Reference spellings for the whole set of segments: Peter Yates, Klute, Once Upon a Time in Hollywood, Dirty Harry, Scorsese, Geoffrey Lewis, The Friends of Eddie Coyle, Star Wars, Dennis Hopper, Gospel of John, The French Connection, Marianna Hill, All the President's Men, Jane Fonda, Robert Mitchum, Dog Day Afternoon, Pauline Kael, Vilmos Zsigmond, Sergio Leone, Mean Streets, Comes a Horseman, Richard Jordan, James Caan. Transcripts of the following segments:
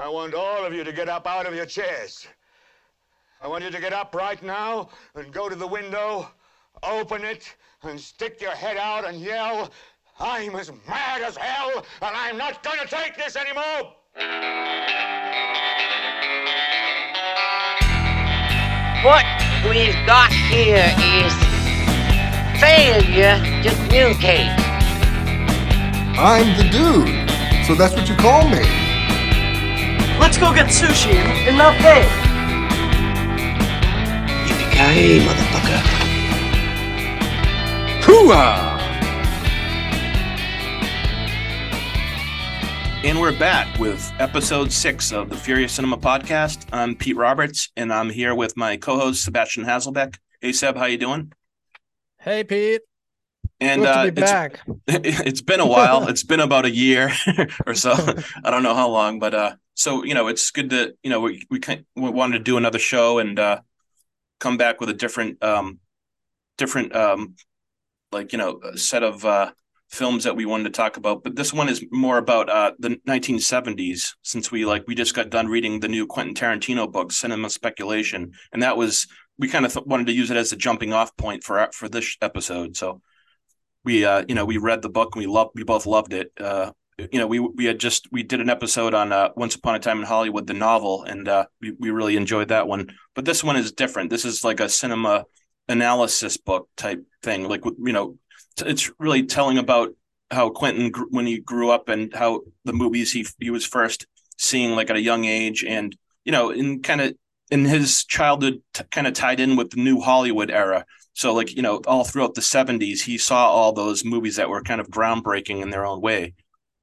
I want all of you to get up out of your chairs. I want you to get up right now and go to the window, open it, and stick your head out and yell, I'm as mad as hell, and I'm not gonna take this anymore! What we've got here is failure to communicate. I'm the dude, so that's what you call me. Let's go get sushi and not pay. Yippee-ki-yay, motherfucker. Hoo-ah! And we're back with episode 6 of the Furious Cinema Podcast. I'm Pete Roberts, and I'm here with my co-host, Sebastian Hasselbeck. Hey, Seb, how you doing? Hey, Pete. And Good to be back. It's been a while. It's been about a year or so. I don't know how long, but so, you know, it's good to, you know, we wanted to do another show and come back with a different like, you know, set of films that we wanted to talk about, but this one is more about the 1970s, since we just got done reading the new Quentin Tarantino book, Cinema Speculation, and that was, we kind of wanted to use it as a jumping off point for this episode. So we we read the book and we both loved it. We did an episode on Once Upon a Time in Hollywood, the novel, and we really enjoyed that one, but this one is different. This is like a cinema analysis book type thing, like, you know, it's really telling about how Quentin, when he grew up, and how the movies he was first seeing, like, at a young age, and, you know, in kind of in his childhood, kind of tied in with the New Hollywood era. So, like, you know, all throughout the 70s, he saw all those movies that were kind of groundbreaking in their own way,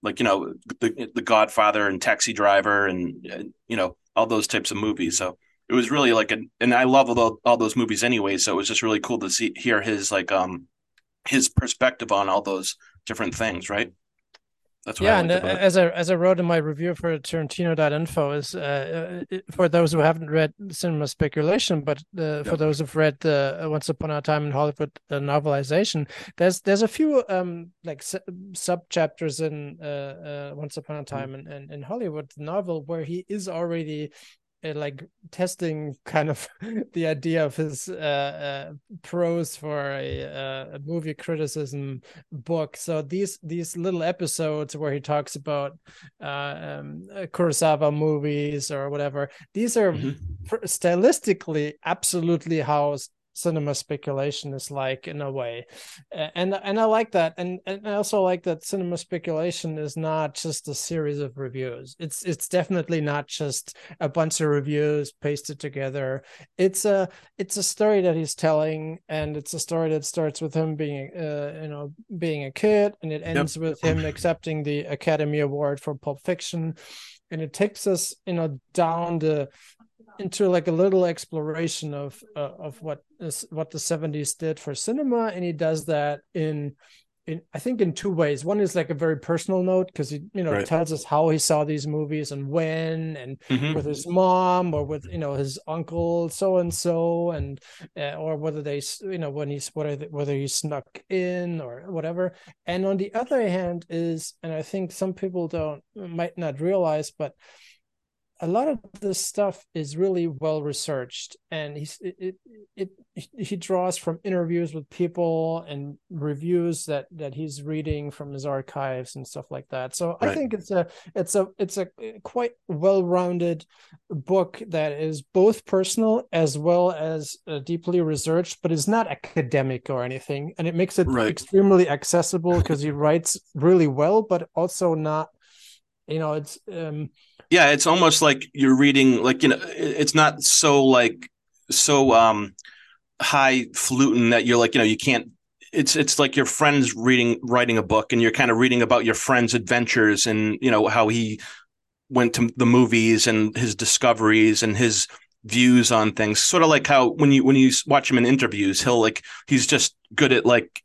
like, you know, the Godfather and Taxi Driver, and, you know, all those types of movies. So it was really like and I love all those movies anyway. So it was just really cool to hear his like his perspective on all those different things, right? That's what. Yeah, and as I wrote in my review for Tarantino.info, is for those who haven't read Cinema Speculation, but for those who've read the Once Upon a Time in Hollywood novelization, there's a few like sub chapters in Once Upon a Time in Hollywood novel where he is already like testing kind of the idea of his prose for a movie criticism book. So these little episodes where he talks about Kurosawa movies or whatever, these are stylistically absolutely how Cinema Speculation is like, in a way, and I like that, and I also like that Cinema Speculation is not just a series of reviews. It's definitely not just a bunch of reviews pasted together. It's a story that he's telling, and it's a story that starts with him being a kid, and it ends with him accepting the Academy Award for Pulp Fiction, and it takes us, you know, down the into like a little exploration of what the 70s did for cinema. And he does that in I think in two ways. One is like a very personal note, because he tells us how he saw these movies and when, and with his mom, or with, you know, his uncle so and so, and or whether they, you know, when he's whether he snuck in or whatever. And on the other hand is, and I think some people might not realize, but a lot of this stuff is really well researched, and he draws from interviews with people and reviews that he's reading from his archives and stuff like that. So I think it's a quite well-rounded book that is both personal as well as deeply researched, but it's not academic or anything, and it makes it extremely accessible, because he writes really well, but also not, you know, it's. Yeah, it's almost like you're reading, like, you know, it's not so highfalutin that you're like, you know, you can't. It's like your friend's writing a book, and you're kind of reading about your friend's adventures, and, you know, how he went to the movies and his discoveries and his views on things. Sort of like how when you watch him in interviews, he's just good at, like,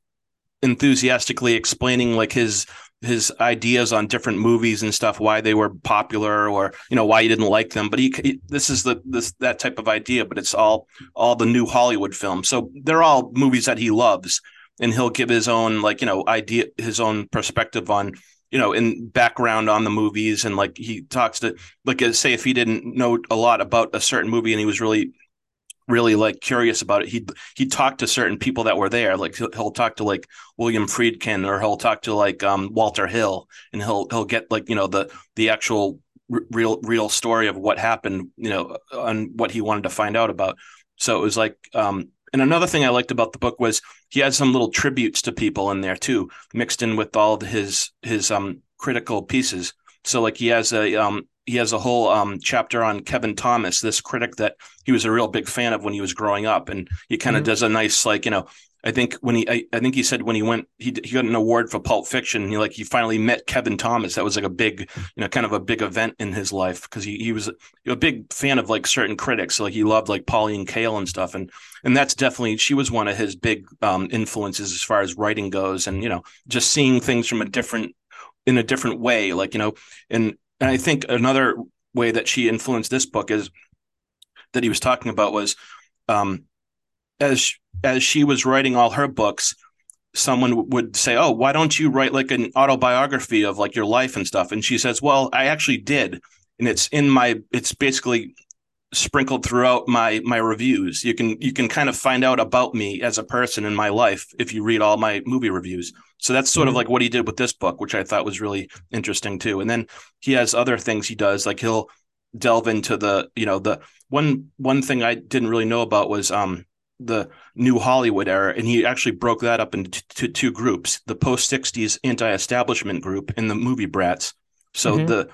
enthusiastically explaining, like, his ideas on different movies and stuff, why they were popular, or, you know, why you didn't like them. But this is that type of idea, but it's all the New Hollywood films. So they're all movies that he loves, and he'll give his own, like, you know, idea, his own perspective on you know, in background on the movies, and like he talks to, like, say if he didn't know a lot about a certain movie and he was really like curious about it, he'd talk to certain people that were there. Like he'll talk to like William Friedkin, or he'll talk to like Walter Hill, and he'll get like, you know, the actual real story of what happened, you know, on what he wanted to find out about. So it was like, and another thing I liked about the book was he had some little tributes to people in there too, mixed in with all of his critical pieces. So like he has a whole chapter on Kevin Thomas, this critic that he was a real big fan of when he was growing up. And he kind of does a nice, like, you know, I think he said when he went, he got an award for Pulp Fiction. And he finally met Kevin Thomas. That was like a big, you know, kind of a big event in his life, because he was a big fan of like certain critics. So like he loved like Pauline Kael and stuff. And that's definitely, she was one of his big influences as far as writing goes. And, you know, just seeing things from in a different way, like, you know, and I think another way that she influenced this book is that he was talking about was as she was writing all her books, someone would say, oh, why don't you write like an autobiography of like your life and stuff? And she says, well, I actually did. And it's basically sprinkled throughout my reviews. You can kind of find out about me as a person in my life if you read all my movie reviews. So that's sort of like what he did with this book, which I thought was really interesting too. And then he has other things he does, like he'll delve into the, you know, the one thing I didn't really know about was the New Hollywood era, and he actually broke that up into two groups: the post-60s anti-establishment group and the movie brats. So the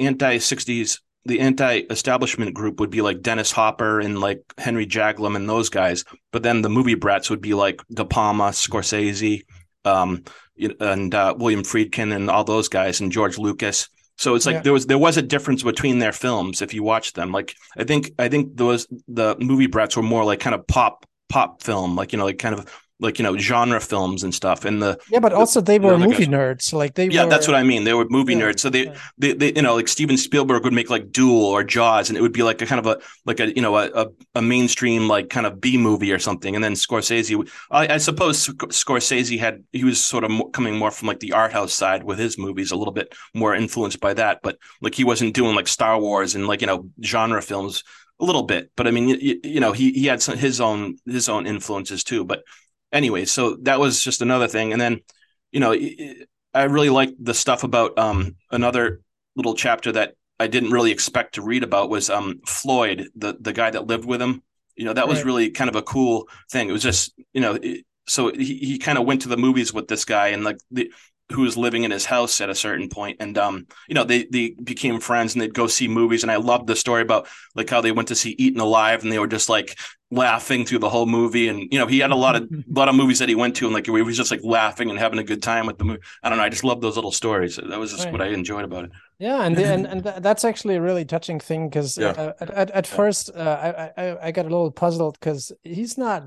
anti-60s, the anti-establishment group would be like Dennis Hopper and like Henry Jaglom and those guys. But then the movie brats would be like De Palma, Scorsese, and William Friedkin and all those guys, and George Lucas. So it's like there was a difference between their films if you watch them. Like I think those, the movie brats were more like kind of pop film, like, you know, like kind of like, you know, genre films and stuff. And but also they were movie nerds. So like they were, that's what I mean. They were movie nerds. So they, you know, like Steven Spielberg would make like Duel or Jaws, and it would be like a kind of a mainstream, like kind of B movie or something. And then Scorsese, I suppose Scorsese he was sort of coming more from like the art house side with his movies, a little bit more influenced by that, but like he wasn't doing like Star Wars and like, you know, genre films a little bit, but I mean, you know, he had some, his own influences too, but anyway, so that was just another thing. And then, you know, I really liked the stuff about another little chapter that I didn't really expect to read about was Floyd, the guy that lived with him. You know, that was really kind of a cool thing. It was just, you know, so he kind of went to the movies with this guy and like who was living in his house at a certain point. And, you know, they became friends and they'd go see movies. And I loved the story about like how they went to see Eaten Alive and they were just like laughing through the whole movie. And, you know, he had a lot of movies that he went to and like, he was just like laughing and having a good time with the movie. I don't know. I just love those little stories. That was just what I enjoyed about it. Yeah. And and that's actually a really touching thing. Cause at first I got a little puzzled because he's not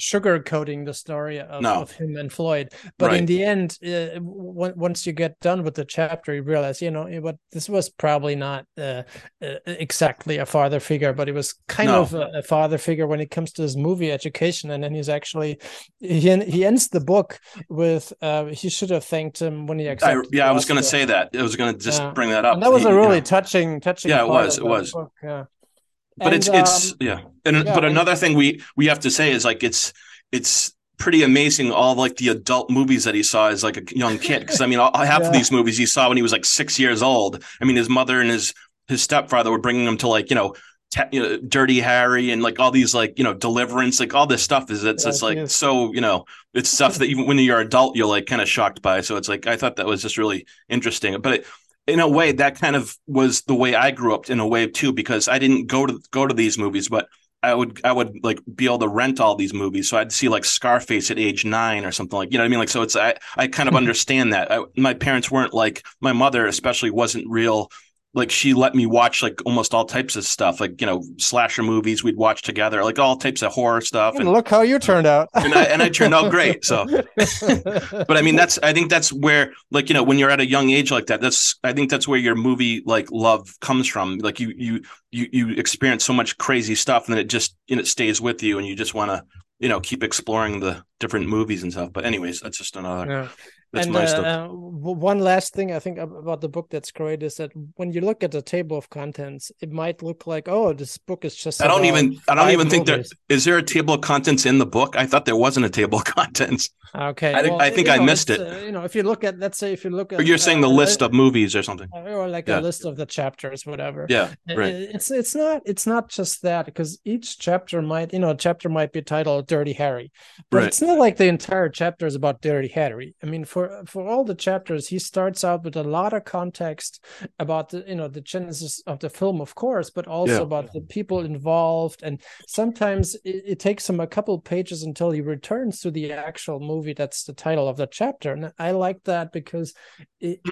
sugarcoating the story of him and Floyd, but in the end, once you get done with the chapter, you realize, you know, but this was probably not exactly a father figure, but it was kind of a father figure when it comes to his movie education. And then he's actually he ends the book with he should have thanked him when he accepted. I was going to say that. I was going to just bring that up. And that was a really touching. Yeah, it was. It was. Book, yeah. But but another thing we have to say is like it's pretty amazing all like the adult movies that he saw as like a young kid, because I mean half of these movies he saw when he was like 6 years old. I mean his mother and his stepfather were bringing him to like, you know, Dirty Harry and like all these like, you know, Deliverance, like all this stuff is so, you know, it's stuff that even when you're adult you're like kind of shocked by. So it's like I thought that was just really interesting, but in a way, that kind of was the way I grew up in a way too, because I didn't go to these movies, but I would like be able to rent all these movies. So I'd see like Scarface at age 9 or something, like, you know what I mean? Like, so it's, I kind of understand that. My parents weren't like, my mother especially wasn't real. Like she let me watch like almost all types of stuff, like, you know, slasher movies we'd watch together, like all types of horror stuff. And look how you turned out. and I turned out great. So, but I mean, I think that's where, like, you know, when you're at a young age like that, I think that's where your movie like love comes from. Like you experience so much crazy stuff and then it just, you know, stays with you and you just want to, you know, keep exploring the different movies and stuff. But anyways, that's just another. Yeah. That's and my stuff. One last thing I think about the book that's great is that when you look at the table of contents, it might look like, oh, this book is just. I don't even think there is a table of contents in the book. I thought there wasn't a table of contents. Okay, I think I missed it. You know, if you look at, let's say, or you're saying the list of movies or something, or like a list of the chapters, whatever. Yeah, right. It's not just that, because each chapter might be titled Dirty Harry, but it's not like the entire chapter is about Dirty Harry. I mean, for all the chapters, he starts out with a lot of context about the genesis of the film, of course, but also about the people involved. And sometimes it takes him a couple pages until he returns to the actual movie that's the title of the chapter. And I like that because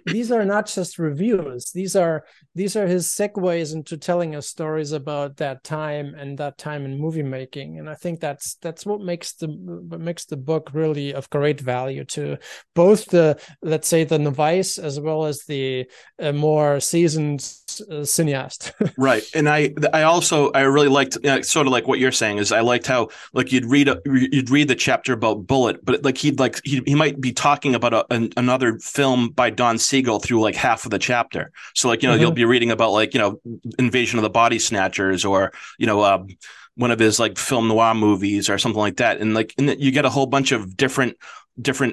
these are not just reviews; these are his segues into telling us stories about that time in movie making. And I think that's what makes the book really of great value to both the novice as well as the more seasoned cineast. Right. And I also really liked sort of like what you're saying is I liked how like you'd read the chapter about Bullet, but like he might be talking about another film by Don Siegel through like half of the chapter. So like, you know, you'll be reading about like, you know, Invasion of the Body Snatchers or, you know, one of his like film noir movies or something like that. And like, and you get a whole bunch of different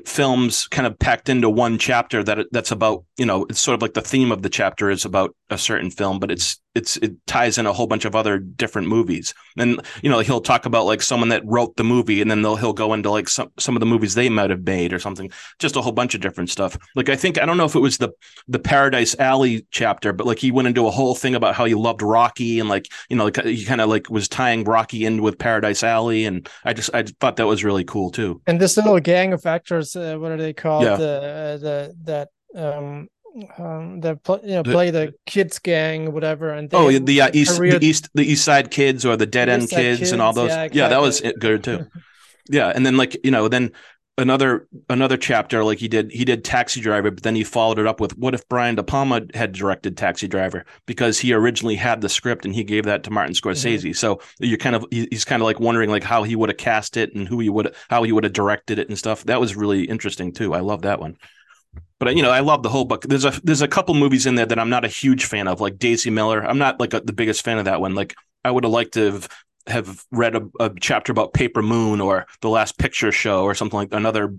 films kind of packed into one chapter that's about, you know, it's sort of like the theme of the chapter is about a certain film, but it ties in a whole bunch of other different movies. And, you know, he'll talk about like someone that wrote the movie, and then he'll go into like some of the movies they might have made or something, just a whole bunch of different stuff. Like, I think, I don't know if it was the Paradise Alley chapter, but like he went into a whole thing about how he loved Rocky, and like, you know, like he kind of like was tying Rocky in with Paradise Alley. And I thought that was really cool too. And this little gang of actors, what are they called? Yeah. Play the kids gang, whatever, and the East Side Kids or the Dead End kids and all those. Yeah, exactly. Yeah, that was good too. Yeah, and then like, you know, then another chapter like he did Taxi Driver, but then he followed it up with what if Brian De Palma had directed Taxi Driver, because he originally had the script and he gave that to Martin Scorsese. So you're kind of he's kind of like wondering like how he would have cast it and how he would have directed it and stuff. That was really interesting too. I love that one. But, you know, I love the whole book. There's a couple movies in there that I'm not a huge fan of, like Daisy Miller. I'm not like the biggest fan of that one. Like I would have liked to have read a chapter about Paper Moon or The Last Picture Show or something like another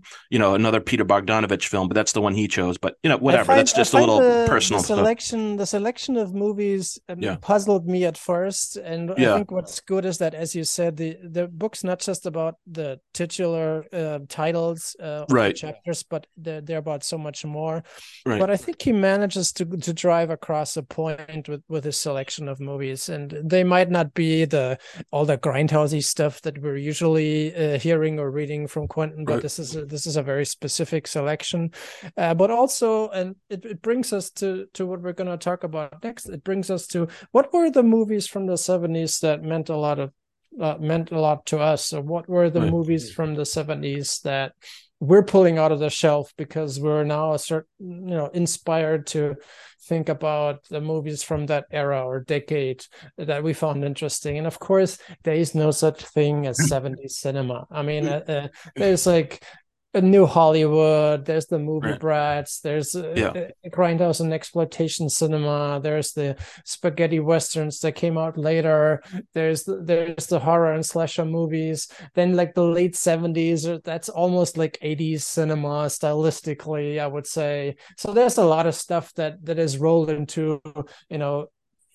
Peter Bogdanovich film, but that's the one he chose. But, you know, whatever. That's just a little personal stuff. The selection of movies puzzled me at first. And I think what's good is that, as you said, the book's not just about the titular titles of the chapters, but they're about so much more. Right. But I think he manages to drive across a point with his selection of movies. And they might not be all the grindhousey stuff that we're usually hearing or reading from Quentin, but this is a very specific selection. But also, and it brings us to what we're going to talk about next. It brings us to what were the movies from the 70s that meant a lot to us, or what were the movies from the 70s that we're pulling out of the shelf because we're now inspired to think about the movies from that era or decade that we found interesting. And of course, there is no such thing as 70s cinema. I mean, there's like a New Hollywood, there's the movie Brats, there's grindhouse and exploitation cinema, there's the spaghetti westerns that came out later, there's the horror and slasher movies. Then like the late 70s, that's almost like 80s cinema stylistically, I would say. So there's a lot of stuff that is rolled into, you know,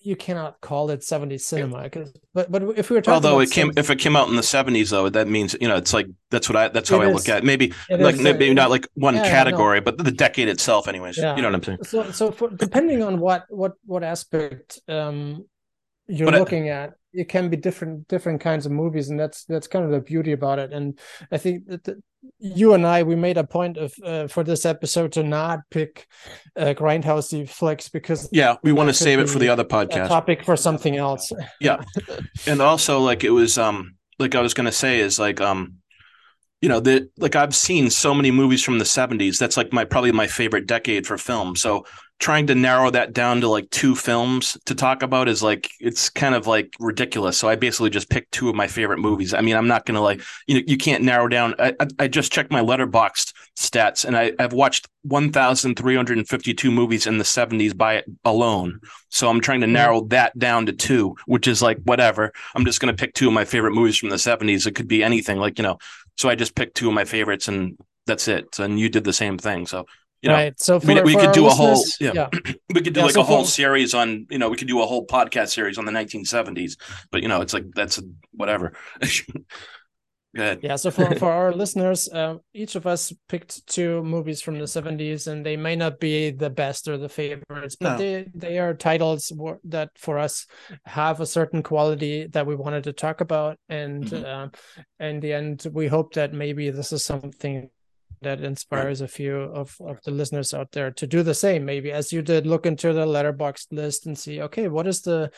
you cannot call it 70s cinema, but if we were talking, although about if it came out in the 70s, though, that means, you know, it's like that's how I look at it. Maybe not one category, but the decade itself, anyways. Yeah. You know what I'm saying? So depending on what aspect you're looking at, it can be different kinds of movies, and that's kind of the beauty about it. And I think that you and I, we made a point of for this episode to not pick grindhousey flicks because we want to save it for the other podcast topic for something else. And also, like, it was like I was going to say is like you know, that, like, I've seen so many movies from the 70s. That's like probably my favorite decade for film. So trying to narrow that down to like two films to talk about is like, it's kind of like ridiculous. So I basically just picked two of my favorite movies. I mean, I'm not going to, like, you know, you can't narrow down. I just checked my Letterboxd stats, and I've watched 1,352 movies in the 70s by it alone. So I'm trying to narrow that down to two, which is like, whatever. I'm just going to pick two of my favorite movies from the 70s. It could be anything, like, you know, so I just picked two of my favorites, and that's it. And you did the same thing. So. You know, right. So we could do a whole, we could do like a whole series on, you know, we could do a whole podcast series on the 1970s, but, you know, it's like, that's whatever. Good. Yeah. So for our listeners, each of us picked two movies from the 70s, and they may not be the best or the favorites, but they are titles that for us have a certain quality that we wanted to talk about. And in the end, we hope that maybe this is something that inspires a few of the listeners out there to do the same, maybe as you did, look into the Letterboxd list and see, okay, what are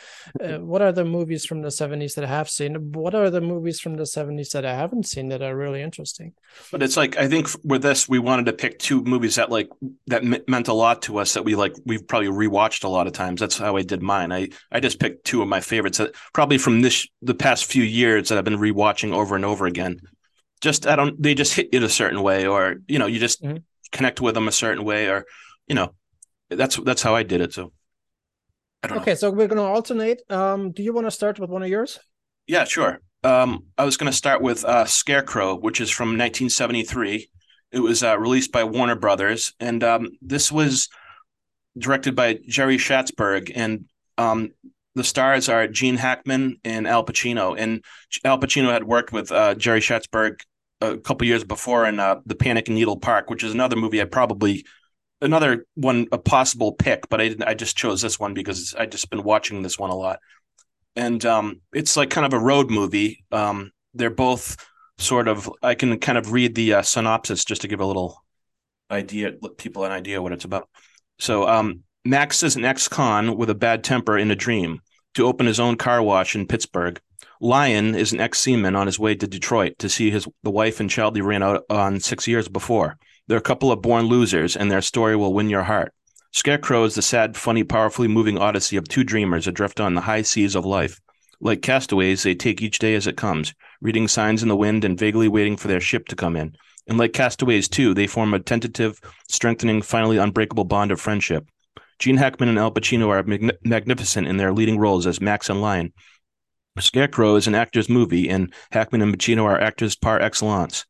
the movies from the 70s that I have seen? What are the movies from the 70s that I haven't seen that are really interesting? But it's like, I think with this, we wanted to pick two movies that like, that meant a lot to us, that we like, we've probably rewatched a lot of times. That's how I did mine. I just picked two of my favorites that probably from the past few years that I've been rewatching over and over again. They just hit you in a certain way, or, you know, you just connect with them a certain way, or, you know, that's how I did it. So I don't know. Okay, so we're going to alternate. Do you want to start with one of yours? Yeah, sure. I was going to start with Scarecrow, which is from 1973. It was released by Warner Brothers, and this was directed by Jerry Schatzberg, and the stars are Gene Hackman and Al Pacino. And Al Pacino had worked with Jerry Schatzberg a couple years before in The Panic in Needle Park, which is another movie another one, a possible pick, but I just chose this one because I've just been watching this one a lot. And it's like kind of a road movie. They're both sort of, I can kind of read the synopsis just to give a little idea, people an idea what it's about. So Max is an ex-con with a bad temper in a dream to open his own car wash in Pittsburgh. Lion is an ex-seaman on his way to Detroit to see the wife and child he ran out on 6 years before. They're a couple of born losers, and their story will win your heart. Scarecrow is the sad, funny, powerfully moving odyssey of two dreamers adrift on the high seas of life. Like castaways, they take each day as it comes, reading signs in the wind and vaguely waiting for their ship to come in. And like castaways, too, they form a tentative, strengthening, finally unbreakable bond of friendship. Gene Hackman and Al Pacino are magnificent in their leading roles as Max and Lion. Scarecrow is an actor's movie, and Hackman and Pacino are actors par excellence.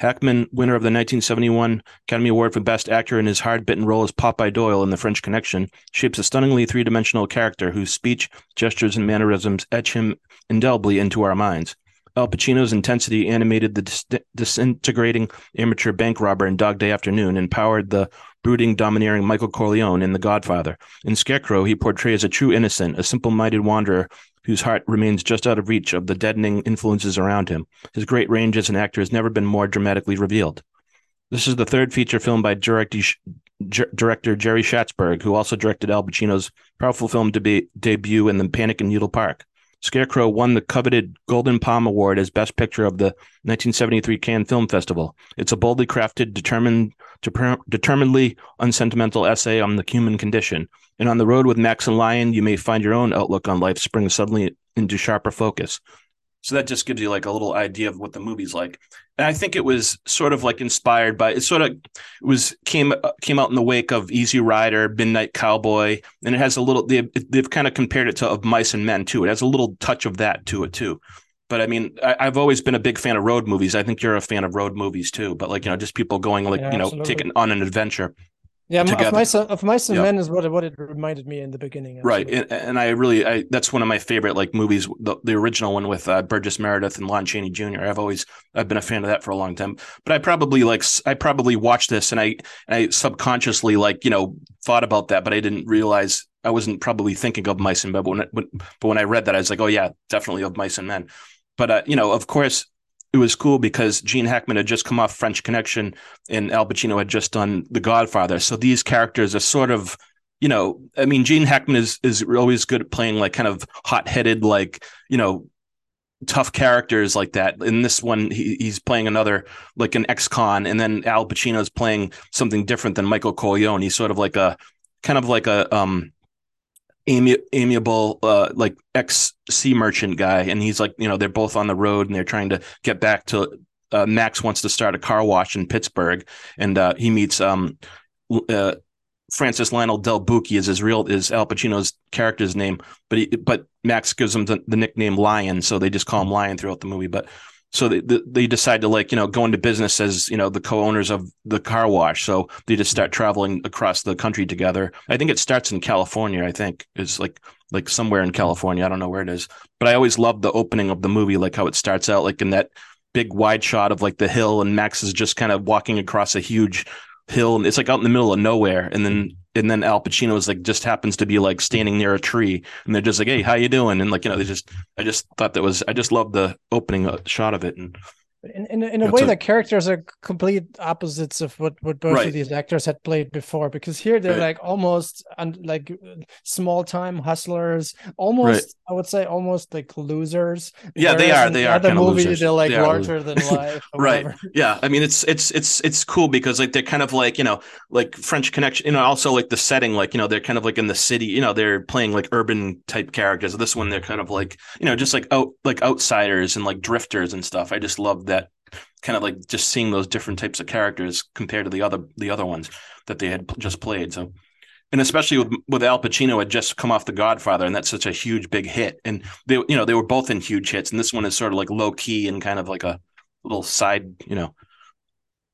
Hackman, winner of the 1971 Academy Award for Best Actor, in his hard-bitten role as Popeye Doyle in The French Connection, shapes a stunningly three-dimensional character whose speech, gestures, and mannerisms etch him indelibly into our minds. Al Pacino's intensity animated the disintegrating amateur bank robber in Dog Day Afternoon and powered the brooding, domineering Michael Corleone in The Godfather. In Scarecrow, he portrays a true innocent, a simple-minded wanderer whose heart remains just out of reach of the deadening influences around him. His great range as an actor has never been more dramatically revealed. This is the third feature film by director Jerry Schatzberg, who also directed Al Pacino's powerful film debut in The Panic in Needle Park. Scarecrow won the coveted Golden Palm Award as Best Picture of the 1973 Cannes Film Festival. It's a boldly crafted, determinedly unsentimental essay on the human condition. And on the road with Max and Lion, you may find your own outlook on life spring suddenly into sharper focus. So that just gives you like a little idea of what the movie's like. And I think it was sort of like inspired by, it sort of was came out in the wake of Easy Rider, Midnight Cowboy, and it has a little, they've kind of compared it to Of Mice and Men too. It has a little touch of that to it too. But I mean, I've always been a big fan of road movies. I think you're a fan of road movies too, but like, you know, just people going like, yeah, you know, absolutely, taking on an adventure. Yeah, Of Mice and Men is what it reminded me in the beginning. Actually. Right, and I that's one of my favorite like movies, the original one with Burgess Meredith and Lon Chaney Jr. I've been a fan of that for a long time. But I probably watched this and I subconsciously like, you know, thought about that, but I didn't realize I wasn't probably thinking of Mice and Men. But when I read that, I was like, oh yeah, definitely Of Mice and Men. But you know, of course. It was cool because Gene Hackman had just come off French Connection and Al Pacino had just done The Godfather. So these characters are sort of, you know, I mean, Gene Hackman is always good at playing like kind of hot-headed, like, you know, tough characters like that. In this one, he's playing another, like an ex-con, and then Al Pacino's playing something different than Michael Corleone. He's sort of like a amiable like ex-sea merchant guy, and he's like, you know, they're both on the road and they're trying to get back to Max wants to start a car wash in Pittsburgh, and he meets Francis Lionel Del Bucchi is his real, is Al Pacino's character's name, but Max gives him the nickname Lion, so they just call him Lion throughout the movie. But so they decide to, like, you know, go into business as, you know, the co-owners of the car wash. So they just start traveling across the country together. I think it starts in California. I think it's like somewhere in California. I don't know where it is, but I always loved the opening of the movie, like how it starts out, like in that big wide shot of like the hill, and Max is just kind of walking across a huge hill, and it's like out in the middle of nowhere, and then Al Pacino is like, just happens to be like standing near a tree, and they're just like, hey, how you doing? And like, you know, I just loved the opening shot of it. And in a way, the characters are complete opposites of what both of these actors had played before, because here they're like almost like small time hustlers, almost I would say almost like losers. Yeah, they are kind of losers. They're like larger than life. Right. Whatever. Yeah. I mean, it's cool because like they're kind of like, you know, like French Connection, you know, also like the setting, like, you know, they're kind of like in the city, you know, they're playing like urban type characters. This one, they're kind of like, you know, just like outsiders and like drifters and stuff. I just love that kind of like just seeing those different types of characters compared to the other ones that they had just played. So, and especially with Al Pacino had just come off The Godfather, and that's such a huge big hit, and they were both in huge hits, and this one is sort of like low key and kind of like a little side, you know,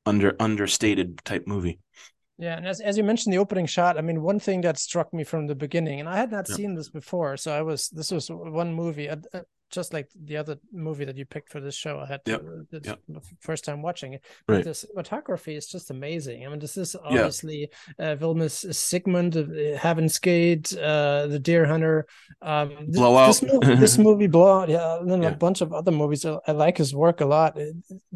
understated type movie. Yeah, and as you mentioned, the opening shot, I mean, one thing that struck me from the beginning, and I had not seen this before, so this was one movie, just like the other movie that you picked for this show, I had the first time watching it. Right. But the cinematography is just amazing. I mean, this is obviously Vilmos Sigmund, Heaven's Gate, The Deer Hunter, Blowout. This movie, Blowout, and then a bunch of other movies. I like his work a lot.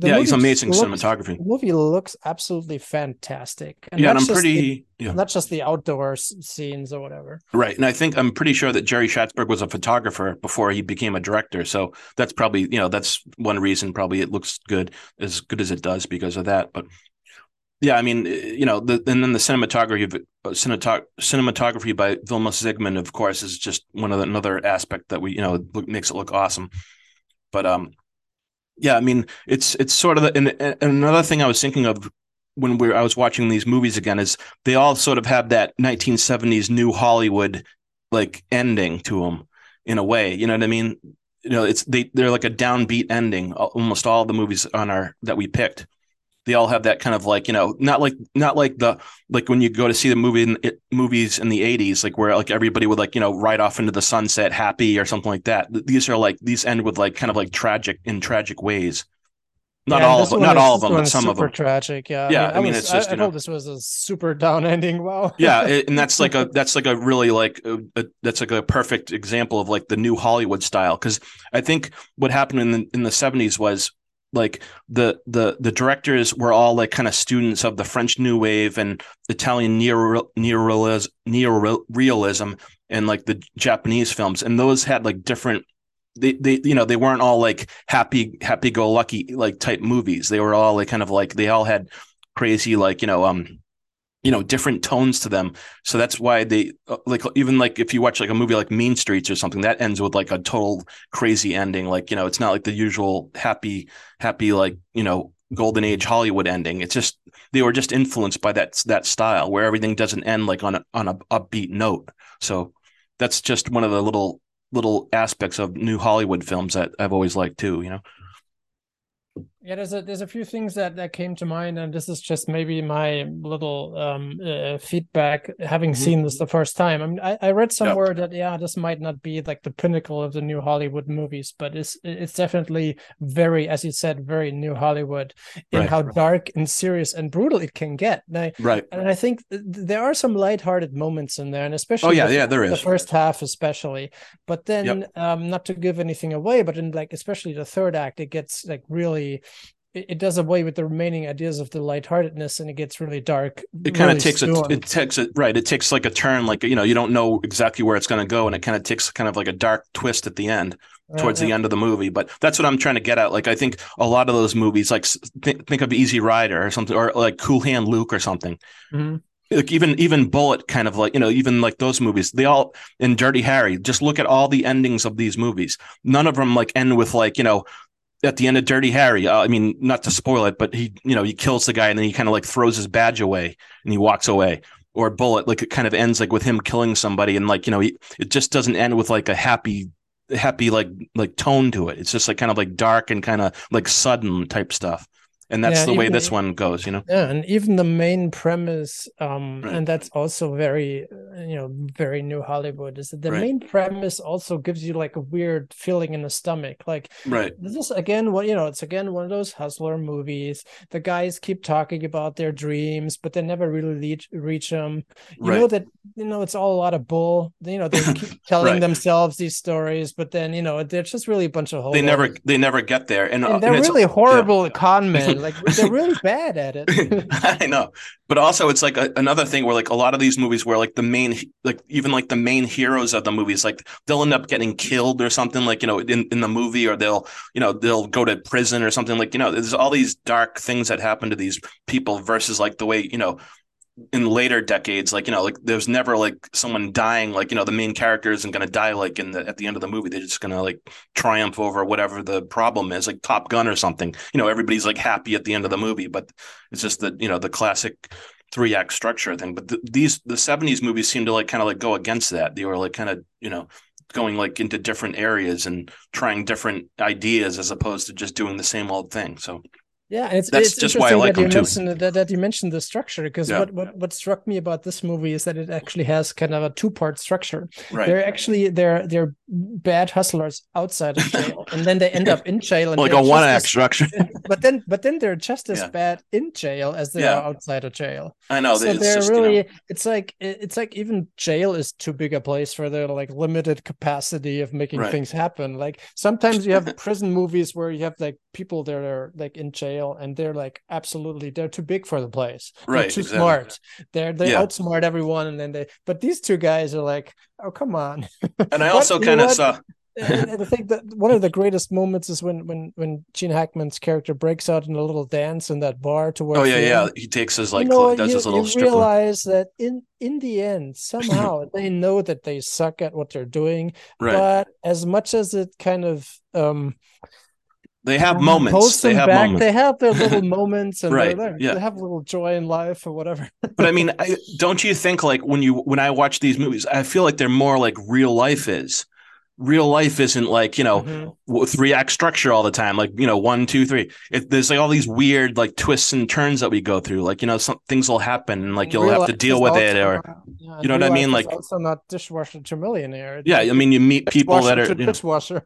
He's amazing cinematography. The movie looks absolutely fantastic. And not just the outdoor scenes or whatever. Right, and I think I'm pretty sure that Jerry Schatzberg was a photographer before he became a director. So that's probably, you know, that's one reason probably it looks good as it does because of that. But yeah, I mean, you know, and then the cinematography by Vilmos Zsigmond, of course, is just another aspect that we, you know, makes it look awesome. But yeah, I mean, it's sort of and another thing I was thinking of when I was watching these movies again is they all sort of have that 1970s New Hollywood like ending to them in a way, you know what I mean? You know, they're like a downbeat ending. Almost all the movies that we picked, they all have that kind of like, you know, not like when you go to see the movies in the 80s, like where like everybody would like, you know, ride off into the sunset happy or something like that. These end with like kind of like tragic ways. Not all of them, but some of them. Super tragic, yeah. Yeah, I mean, it's just. I know this was a super down ending. Wow. Yeah, and that's like a perfect example of like the New Hollywood style, because I think what happened in the 70s was like the directors were all like kind of students of the French New Wave and Italian neorealism and like the Japanese films, and those had like different. They you know, they weren't all like happy go lucky like type movies. They were all like kind of like, they all had crazy like, you know, different tones to them. So that's why they like, even like if you watch like a movie like Mean Streets or something, that ends with like a total crazy ending. Like, you know, it's not like the usual happy like, you know, golden age Hollywood ending. It's just they were just influenced by that style where everything doesn't end like on a upbeat note. So that's just one of the little aspects of New Hollywood films that I've always liked too, you know? Yeah, there's a few things that came to mind, and this is just maybe my little feedback, having seen this the first time. I mean, I read somewhere that this might not be like the pinnacle of the New Hollywood movies, but it's definitely very, as you said, very New Hollywood in how dark and serious and brutal it can get. And I think there are some lighthearted moments in there, and especially the first half, especially. But then, not to give anything away, but in like especially the third act, it gets like really it does away with the remaining ideas of the lightheartedness, and it gets really dark. It kind of takes It takes like a turn, like, you know, you don't know exactly where it's going to go, and it kind of takes kind of like a dark twist at the end, towards the end of the movie. But that's what I'm trying to get at. Like, I think a lot of those movies, like think of Easy Rider or something, or like Cool Hand Luke or something. Mm-hmm. Like even Bullet, kind of like, you know, even like those movies, they all, in Dirty Harry, just look at all the endings of these movies. None of them like end with like, you know, at the end of Dirty Harry, I mean, not to spoil it, but he, you know, he kills the guy and then he kind of like throws his badge away and he walks away. Or Bullet, like it kind of ends like with him killing somebody, and like, you know, it just doesn't end with like a happy like tone to it. It's just like kind of like dark and kind of like sudden type stuff. And that's the way this one goes, you know. Yeah, and even the main premise, and that's also very, you know, very New Hollywood, is that the main premise also gives you like a weird feeling in the stomach. Like, this is again what, you know, it's again one of those hustler movies. The guys keep talking about their dreams, but they never really reach them. You know that, you know, it's all a lot of bull. You know, they keep telling themselves these stories, but then, you know, they're just really a bunch of holes. They never get there, and they're really horrible con men. Like, they're really bad at it. I know, but also it's like another thing where like a lot of these movies where like the main, like even like the main heroes of the movies, like they'll end up getting killed or something, like, you know, in the movie, or they'll, you know, they'll go to prison or something, like, you know, there's all these dark things that happen to these people versus like the way, you know, in later decades, like, you know, like there's never like someone dying, like, you know, the main character isn't going to die like at the end of the movie. They're just going to like triumph over whatever the problem is, like Top Gun or something. You know, everybody's like happy at the end of the movie, but it's just that, you know, the classic 3-act structure thing. But the 70s movies seem to like kind of like go against that. They were like kind of, you know, going like into different areas and trying different ideas as opposed to just doing the same old thing. So yeah, and it's just why I like them too. That you mentioned the structure, because what struck me about this movie is that it actually has kind of a two-part structure. Right. They're actually they're bad hustlers outside of jail, and then they end up in jail. And like a one-act structure. But then they're just as bad in jail as they are outside of jail. I know. So they're just, really, you know, it's like even jail is too big a place for their like limited capacity of making things happen. Like sometimes you have prison movies where you have like people that are like in jail, and they're like they're too big for the place, they're too smart, they outsmart everyone, and then but these two guys are like, oh, come on. And I also kind of saw and I think that one of the greatest moments is when Gene Hackman's character breaks out in a little dance in that bar towards he takes his like, you know, does his little strip. You realize that in the end, somehow they know that they suck at what they're doing, but as much as it kind of they have moments. They have their little moments, and they have a little joy in life or whatever. But I mean, don't you think like when I watch these movies, I feel like they're more like real life is. Real life isn't like, you know, 3-act structure all the time. Like, you know, 1, 2, 3. There's like all these weird like twists and turns that we go through. Like, you know, some things will happen, and like you'll have to deal with it, or you know what I mean. Like, also not dishwasher to millionaire. It's I mean, you meet people that are dishwasher.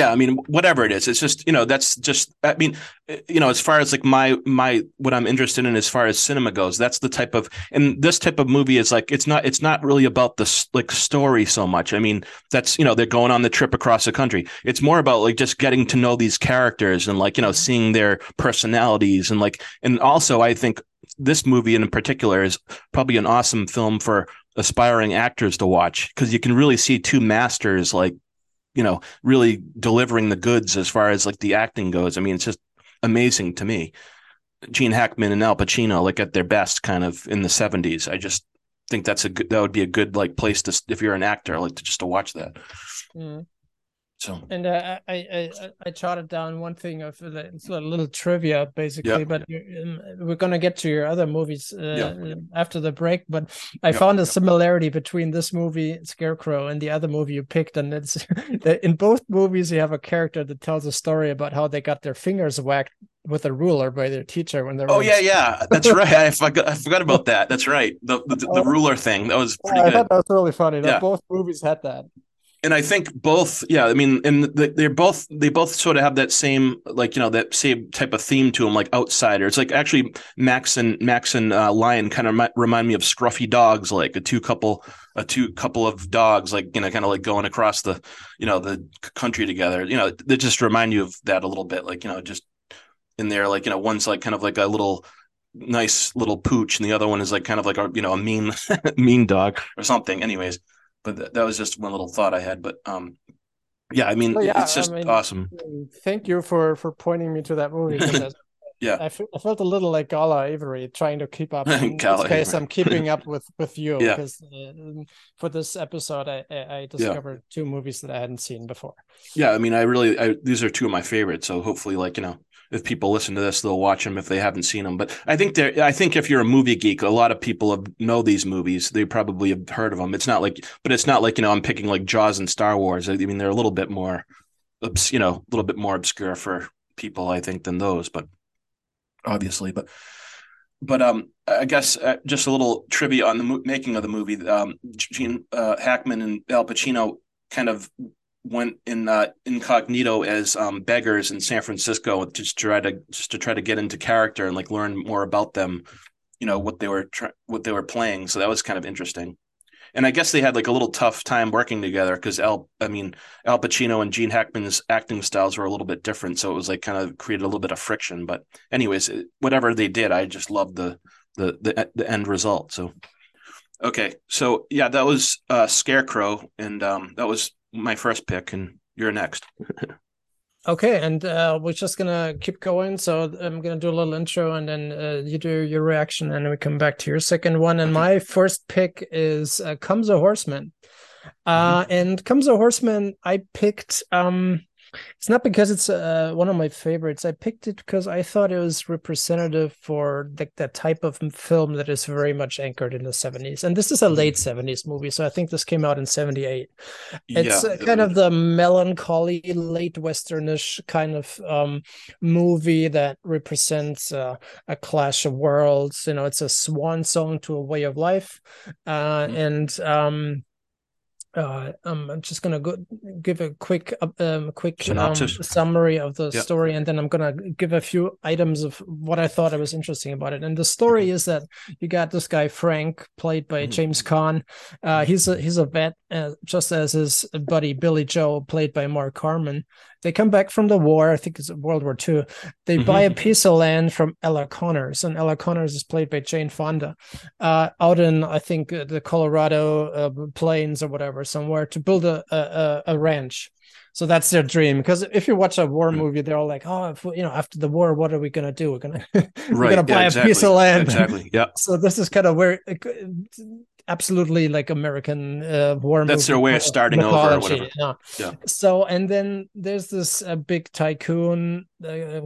I mean, whatever it is, it's just, you know, that's just. I mean, you know, as far as like my what I'm interested in as far as cinema goes, that's the type of, and this type of movie is like it's not really about the like story so much. I mean, that's, you know, they're going on the trip across the country. It's more about like just getting to know these characters and like, you know, seeing their personalities, and like, and also I think this movie in particular is probably an awesome film for aspiring actors to watch, because you can really see two masters, like, you know, really delivering the goods as far as like the acting goes. I mean, it's just amazing to me. Gene Hackman and Al Pacino, like at their best, kind of in the 70s. I just think that would be a good like place to, if you're an actor, like to watch that. So, and I jotted down one thing of it's a little trivia basically, but we're gonna get to your other movies after the break. But I found a similarity between this movie, Scarecrow, and the other movie you picked, and it's that in both movies you have a character that tells a story about how they got their fingers whacked with a ruler by their teacher when they're that's right. I forgot about that. That's right, the ruler thing, that was pretty good. I thought that was really funny. Both movies had that. And I think both, I mean, and they both sort of have that same, like, you know, that same type of theme to them, like outsiders. Like actually, Max and Lion kind of remind me of scruffy dogs, like a two couple of dogs, like, you know, kind of like going across the, you know, the country together. You know, they just remind you of that a little bit, like, you know, just in there. Like, you know, one's like kind of like a little nice little pooch, and the other one is like kind of like a, you know, a mean mean dog or something. Anyways, but that was just one little thought I had. But yeah, I mean, well, yeah, it's just awesome. Thank you for pointing me to that movie. Yeah, I felt a little like Gala Avery trying to keep up. In this case, I'm keeping up with you because for this episode, I discovered two movies that I hadn't seen before. Yeah, I mean, these are two of my favorites. So hopefully, like, you know, if people listen to this, they'll watch them if they haven't seen them. But I think if you're a movie geek, a lot of people know these movies. They probably have heard of them. It's not like, you know, I'm picking like Jaws and Star Wars. I mean, they're a little bit more, you know, a little bit more obscure for people, I think, than those. But obviously, but I guess just a little trivia on the making of the movie. Gene Hackman and Al Pacino kind of went in incognito as beggars in San Francisco just to try to get into character and like learn more about them, you know, what they were playing. So that was kind of interesting. And I guess they had like a little tough time working together because Al Pacino and Gene Hackman's acting styles were a little bit different. So it was like kind of created a little bit of friction. But anyways, whatever they did, I just loved the end result. So, okay. So yeah, that was Scarecrow. And that was my first pick, and you're next. Okay. And we're just going to keep going. So I'm going to do a little intro, and then you do your reaction, and we come back to your second one. And my first pick is Comes a Horseman. And Comes a Horseman, I picked, it's not because it's one of my favorites. I picked it because I thought it was representative for that type of film that is very much anchored in the 70s. And this is a late 70s movie, so I think this came out in 78. It's kind of the melancholy, late Westernish kind of movie that represents a clash of worlds. You know, it's a swan song to a way of life. I'm just gonna give a quick summary of the story, and then I'm gonna give a few items of what I thought was interesting about it. And the story is that you got this guy Frank, played by James Caan. He's a vet, just as his buddy Billy Joe, played by Mark Harmon. They come back from the war. I think it's World War II. They buy a piece of land from Ella Connors, and Ella Connors is played by Jane Fonda, out in, I think, the Colorado plains or whatever, somewhere, to build a ranch. So that's their dream. Because if you watch a war movie, they're all like, "Oh, if, you know, after the war, what are we gonna do? We're gonna buy a piece of land." Exactly. Yeah. So this is kind of where, absolutely, like American war movie. That's their way of starting over, or whatever. Yeah. Yeah. So, and then there's this big tycoon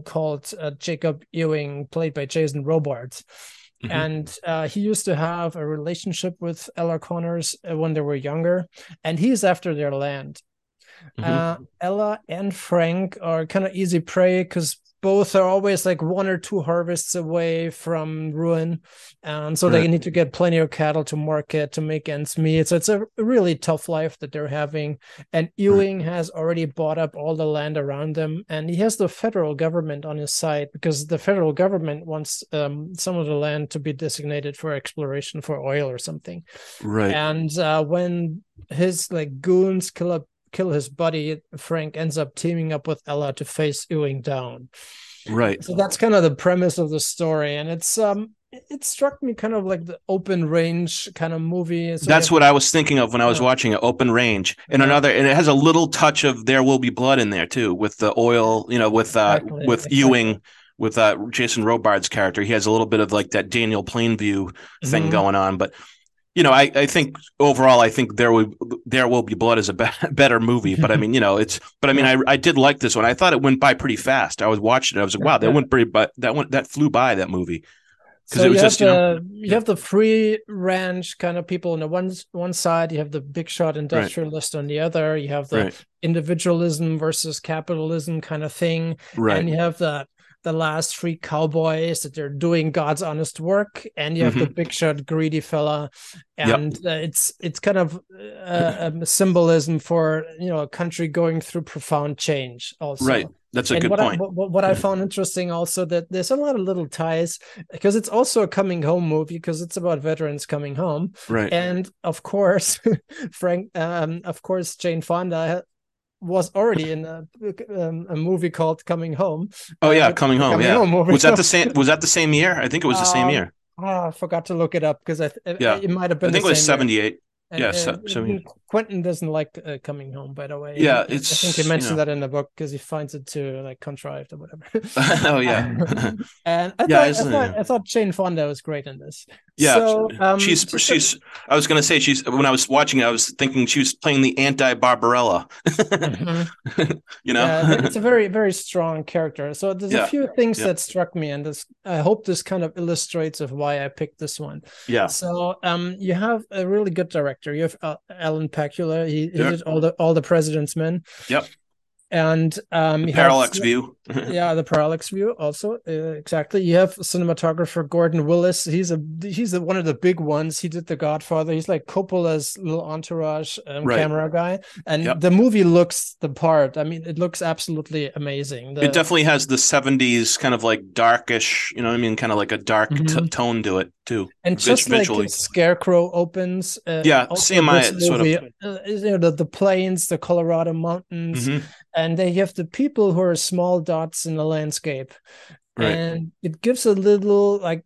called Jacob Ewing, played by Jason Robards. And he used to have a relationship with Ella Connors when they were younger, and he's after their land. Ella and Frank are kind of easy prey because both are always like one or two harvests away from ruin, and so they need to get plenty of cattle to market to make ends meet. So it's a really tough life that they're having, and Ewing has already bought up all the land around them, and he has the federal government on his side because the federal government wants some of the land to be designated for exploration for oil or something. Right. And when his like goons kill his buddy, Frank ends up teaming up with Ella to face Ewing down. Right. So that's kind of the premise of the story, and it's it struck me kind of like the open range kind of movie. So that's what I was thinking of when I was watching it, open range. And and it has a little touch of There Will Be Blood in there too, with the oil, you know, with Ewing, with Jason Robards' character. He has a little bit of like that Daniel Plainview thing going on, but. You know, I think overall, I think There Will Be Blood is a better movie. But I mean, you know, I did like this one. I thought it went by pretty fast. I was watching it. I was like, wow, that went pretty, but that flew by, that movie. So it was you have the free ranch kind of people on the one side, you have the big shot industrialist on the other, you have the individualism versus capitalism kind of thing. Right. And you have the last three cowboys that they're doing God's honest work, and you have the big shot greedy fella, and it's kind of a symbolism for, you know, a country going through profound change also. Right. That's a good point. What I found interesting also, that there's a lot of little ties, because it's also a coming home movie, because it's about veterans coming home. Right. And of course, Jane Fonda was already in a movie called Coming Home. Oh yeah, Coming Home. Coming Home movie. Was that the same? Was that the same year? I think it was the same year. I forgot to look it up because it might have been. I think it was 78. Yes, Quentin doesn't like Coming Home, by the way. Yeah, I think he mentioned that in the book because he finds it too like contrived or whatever. Oh yeah. And I thought Jane Fonda was great in this. Yeah, so, she's. I was gonna say she's. When I was watching it, I was thinking she was playing the anti-Barbarella. Mm-hmm. You know, it's a very, very strong character. So there's a few things that struck me, and this I hope this kind of illustrates of why I picked this one. Yeah. So you have a really good director. You have Alan Pakula. He did all the President's Men. Yep. And Parallax View. Yeah, the Parallax View also exactly. You have cinematographer Gordon Willis. He's one of the big ones. He did The Godfather. He's like Coppola's little entourage camera guy, and the movie looks the part. I mean, it looks absolutely amazing. It definitely has the 70s kind of like darkish, you know what I mean, kind of like a dark tone to it too. And just visually. Like Scarecrow opens, CMI sort of, you know, the plains, the Colorado mountains. Mm-hmm. And they have the people who are small dots in the landscape. Right. And it gives a little, like,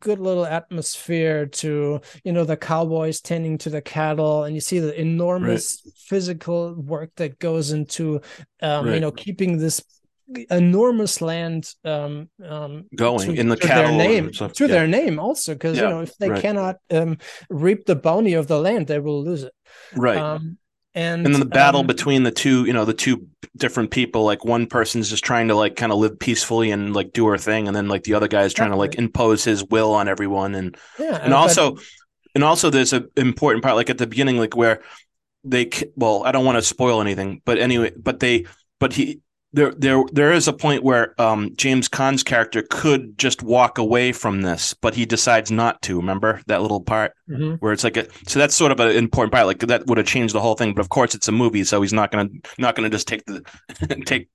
good little atmosphere to, you know, the cowboys tending to the cattle. And you see the enormous physical work that goes into, you know, keeping this enormous land going in the cattle to their name also, because, you know, if they cannot reap the bounty of the land, they will lose it. Right. And then the battle between the two different people, like one person's just trying to like kind of live peacefully and like do her thing, and then like the other guy's trying to like impose his will on everyone, and also there's an important part like at the beginning, like where they I don't want to spoil anything, but anyway, there is a point where James Caan's character could just walk away from this, but he decides not to. Remember that little part where it's like so that's sort of an important part. Like that would have changed the whole thing, but of course it's a movie, so he's not gonna just take the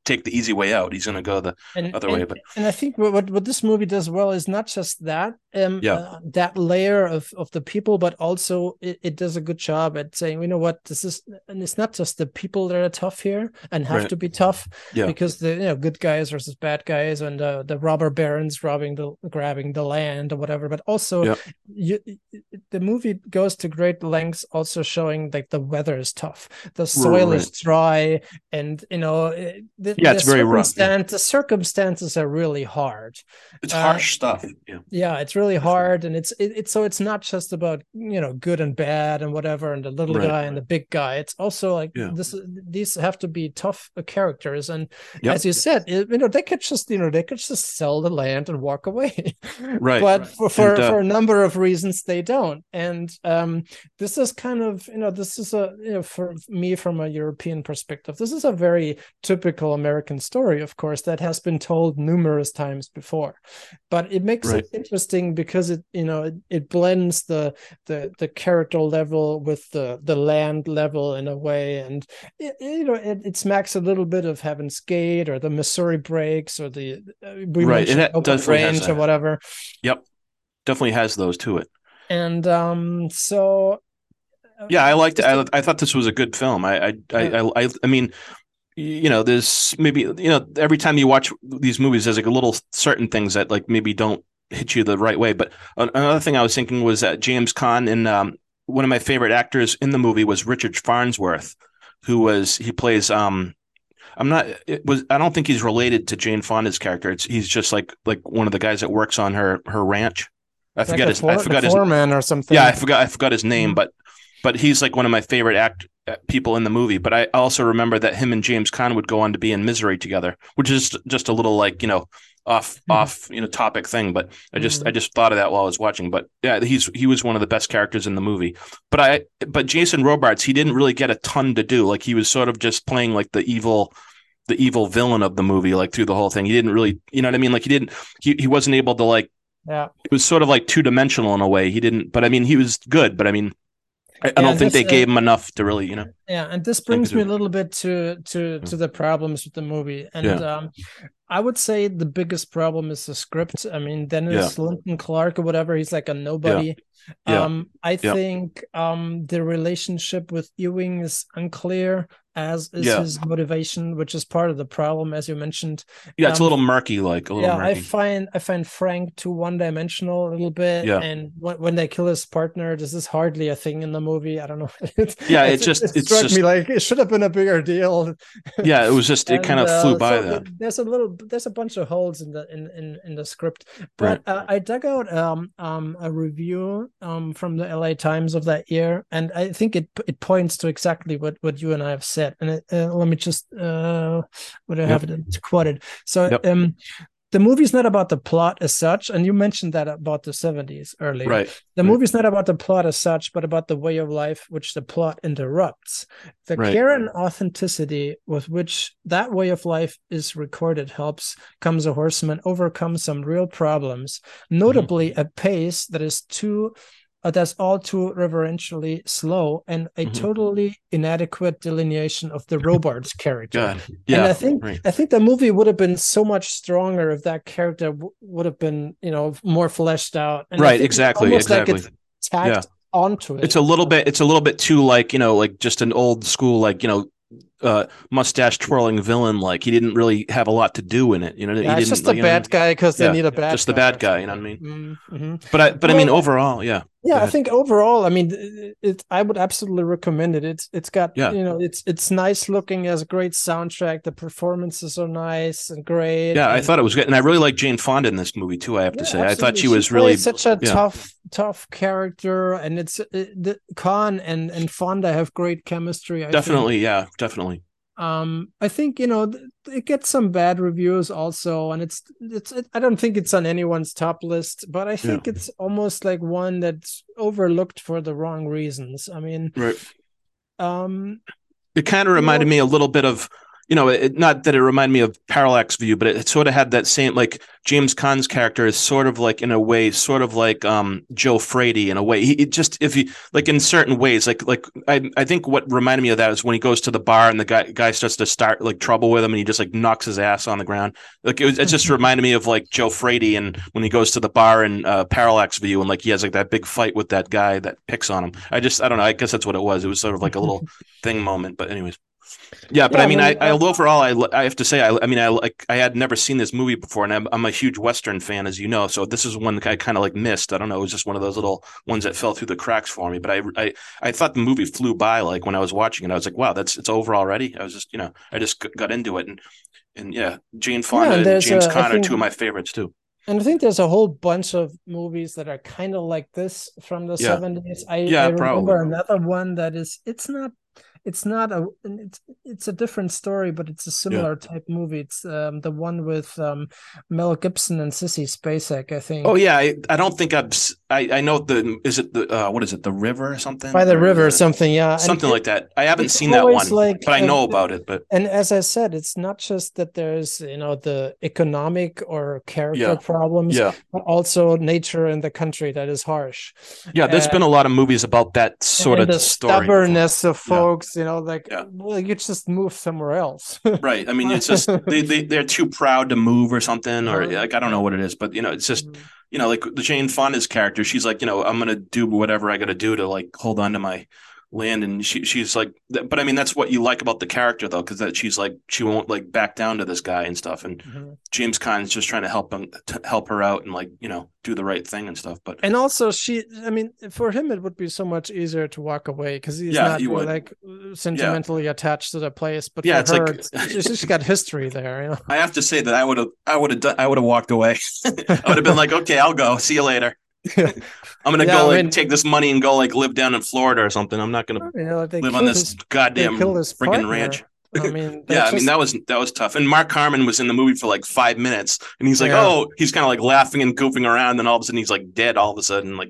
take the easy way out. He's gonna go the other way. But I think what this movie does well is not just that that layer of the people, but also it does a good job at saying, you know what, this is, and it's not just the people that are tough here and have to be tough. Yeah. Because the good guys versus bad guys, and the robber barons grabbing the land or whatever, but also the movie goes to great lengths also showing that the weather is tough, the soil is dry, and you know it's very rough. The circumstances are really hard. It's harsh stuff. It's really hard, and so it's not just about good and bad and whatever, and the little guy and the big guy. It's also like these have to be tough characters. And as you said, they could just sell the land and walk away. Right. But for a number of reasons, they don't. And this is kind of, for me, from a European perspective, this is a very typical American story, of course, that has been told numerous times before. But it makes it interesting because it blends the character level with the land level in a way. And, it smacks a little bit of Heaven's Gate or the Missouri Breaks or the Open Range or whatever. Yep, definitely has those to it. And I liked it. I thought this was a good film. I mean, there's maybe every time you watch these movies, there's like a little certain things that like maybe don't hit you the right way. But another thing I was thinking was that James Caan, and one of my favorite actors in the movie was Richard Farnsworth, who plays. I don't think he's related to Jane Fonda's character. He's just like one of the guys that works on her ranch. I forgot his foreman or something. Yeah, I forgot his name, but he's like one of my favorite people in the movie. But I also remember that him and James Caan would go on to be in Misery together, which is just a little like off topic thing. But I just thought of that while I was watching. But yeah, he was one of the best characters in the movie. But Jason Robards, he didn't really get a ton to do. Like he was sort of just playing like the evil villain of the movie, like through the whole thing. He didn't really, you know what I mean? Like he wasn't able to like. Yeah. It was sort of like two dimensional in a way. He didn't, but I mean, he was good. But I mean. I don't think they gave him enough to really, Yeah, and this brings me a little bit to the problems with the movie. And I would say the biggest problem is the script. I mean, Dennis Linton Clark or whatever, he's like a nobody. Yeah. I think the relationship with Ewing is unclear, as is his motivation, which is part of the problem, as you mentioned. Yeah, it's a little murky, murky. I find Frank too one-dimensional a little bit. Yeah. And when they kill his partner, this is hardly a thing in the movie. I don't know. It struck me like it should have been a bigger deal. Yeah, it was just it kind of flew by that. There's a bunch of holes in the script. But right. I dug out a review from the LA Times of that year, and I think it points to exactly what you and I have said. And let me just have it quoted. So the movie's not about the plot as such, and you mentioned that about the 70s earlier. Right. The movie's not about the plot as such, but about the way of life which the plot interrupts. The care and authenticity with which that way of life is recorded helps Comes a Horseman overcome some real problems, notably a pace that is that's all too reverentially slow and a totally inadequate delineation of the Robards character. God. Yeah. And I think the movie would have been so much stronger if that character would have been, more fleshed out. And right. Exactly. Like it's tacked onto it. It's a little bit too like just an old school, mustache twirling villain. Like he didn't really have a lot to do in it. It's just a bad guy because they need a bad guy. Just the bad guy. You know what I mean? Mm-hmm. But overall. Yeah, I think overall, I would absolutely recommend it. It's got, it's nice looking, has a great soundtrack. The performances are nice and great. Yeah, I thought it was good. And I really like Jane Fonda in this movie, too, I have to say. Absolutely. I thought she was really such a tough character. And Caan and Fonda have great chemistry. Definitely. I think it gets some bad reviews also, and I don't think it's on anyone's top list, but I think it's almost like one that's overlooked for the wrong reasons. It kind of reminded me a little bit of not that it reminded me of Parallax View, but it sort of had that same, like James Caan's character is sort of like, in a way, sort of like Joe Frady in a way. In certain ways, I think what reminded me of that is when he goes to the bar and the guy starts to start like trouble with him, and he just like knocks his ass on the ground. Like it just reminded me of like Joe Frady, and when he goes to the bar in Parallax View, and like he has like that big fight with that guy that picks on him. I don't know. I guess that's what it was. It was sort of like a little thing moment, but anyways. Yeah, but I have to say, I had never seen this movie before, and I'm a huge Western fan, as you know. So this is one I kind of like missed. I don't know, it was just one of those little ones that fell through the cracks for me. But I thought the movie flew by. Like when I was watching it, I was like, wow, it's over already. I was just, I just got into it, and Jane Fonda and James Caan are two of my favorites too. And I think there's a whole bunch of movies that are kind of like this from the 70s. I remember another one that is. It's a different story, but it's a similar type movie. It's the one with Mel Gibson and Sissy Spacek, I think. Oh yeah, I don't think I know the. Is it the what is it? The River or something? By the River or something, yeah. Something like that. I haven't seen that one, but I know about it. But and as I said, it's not just that there's the economic or character problems, but also nature in the country that is harsh. Yeah, there's been a lot of movies about that sort of story. Stubbornness of folks. You just move somewhere else. Right. I mean, it's just they're too proud to move or something, or like I don't know what it is, but it's just like the Jane Fonda's character. She's like, I'm gonna do whatever I gotta do to like hold on to my land, and she's like, but I mean, that's what you like about the character though, because that she's like she won't like back down to this guy and stuff, and James Caan's just trying to help her out and like do the right thing and stuff. But and also for him it would be so much easier to walk away because he's not like sentimentally attached to the place. But for her, she's got history there. I have to say that I would have walked away. I would have been like, okay, I'll go. See you later. I'm gonna take this money and go like live down in Florida or something. I'm not gonna live on this goddamn freaking ranch. That was tough. And Mark Harmon was in the movie for like 5 minutes, and he's like, he's kind of like laughing and goofing around, and then all of a sudden he's like dead. All of a sudden, like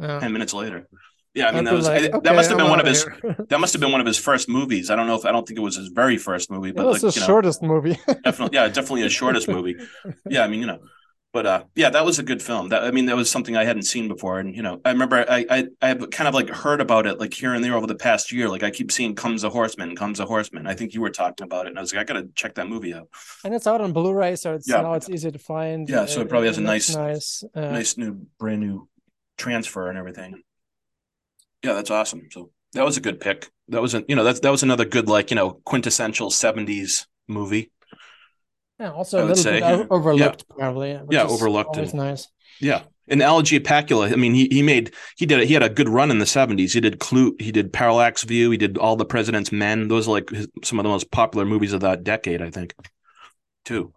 10 minutes later. Yeah, that must have been one of his first movies. I don't think it was his very first movie, but it was the shortest movie. definitely his shortest movie. Yeah, But that was a good film. That was something I hadn't seen before. And, I remember I have kind of like heard about it like here and there over the past year. Like I keep seeing Comes a Horseman. I think you were talking about it. And I was like, I got to check that movie out. And it's out on Blu-ray. So now it's easy to find. Yeah. So it probably has a nice new brand new transfer and everything. Yeah, that's awesome. So that was a good pick. That was that was another good, like, quintessential 70s movie. Yeah, also a little bit overlooked, probably. Yeah, overlooked. It's nice. Yeah. And Algy Pacula, I mean, he had a good run in the 70s. He did Klute, he did Parallax View, he did All the President's Men. Those are like some of the most popular movies of that decade, I think, too.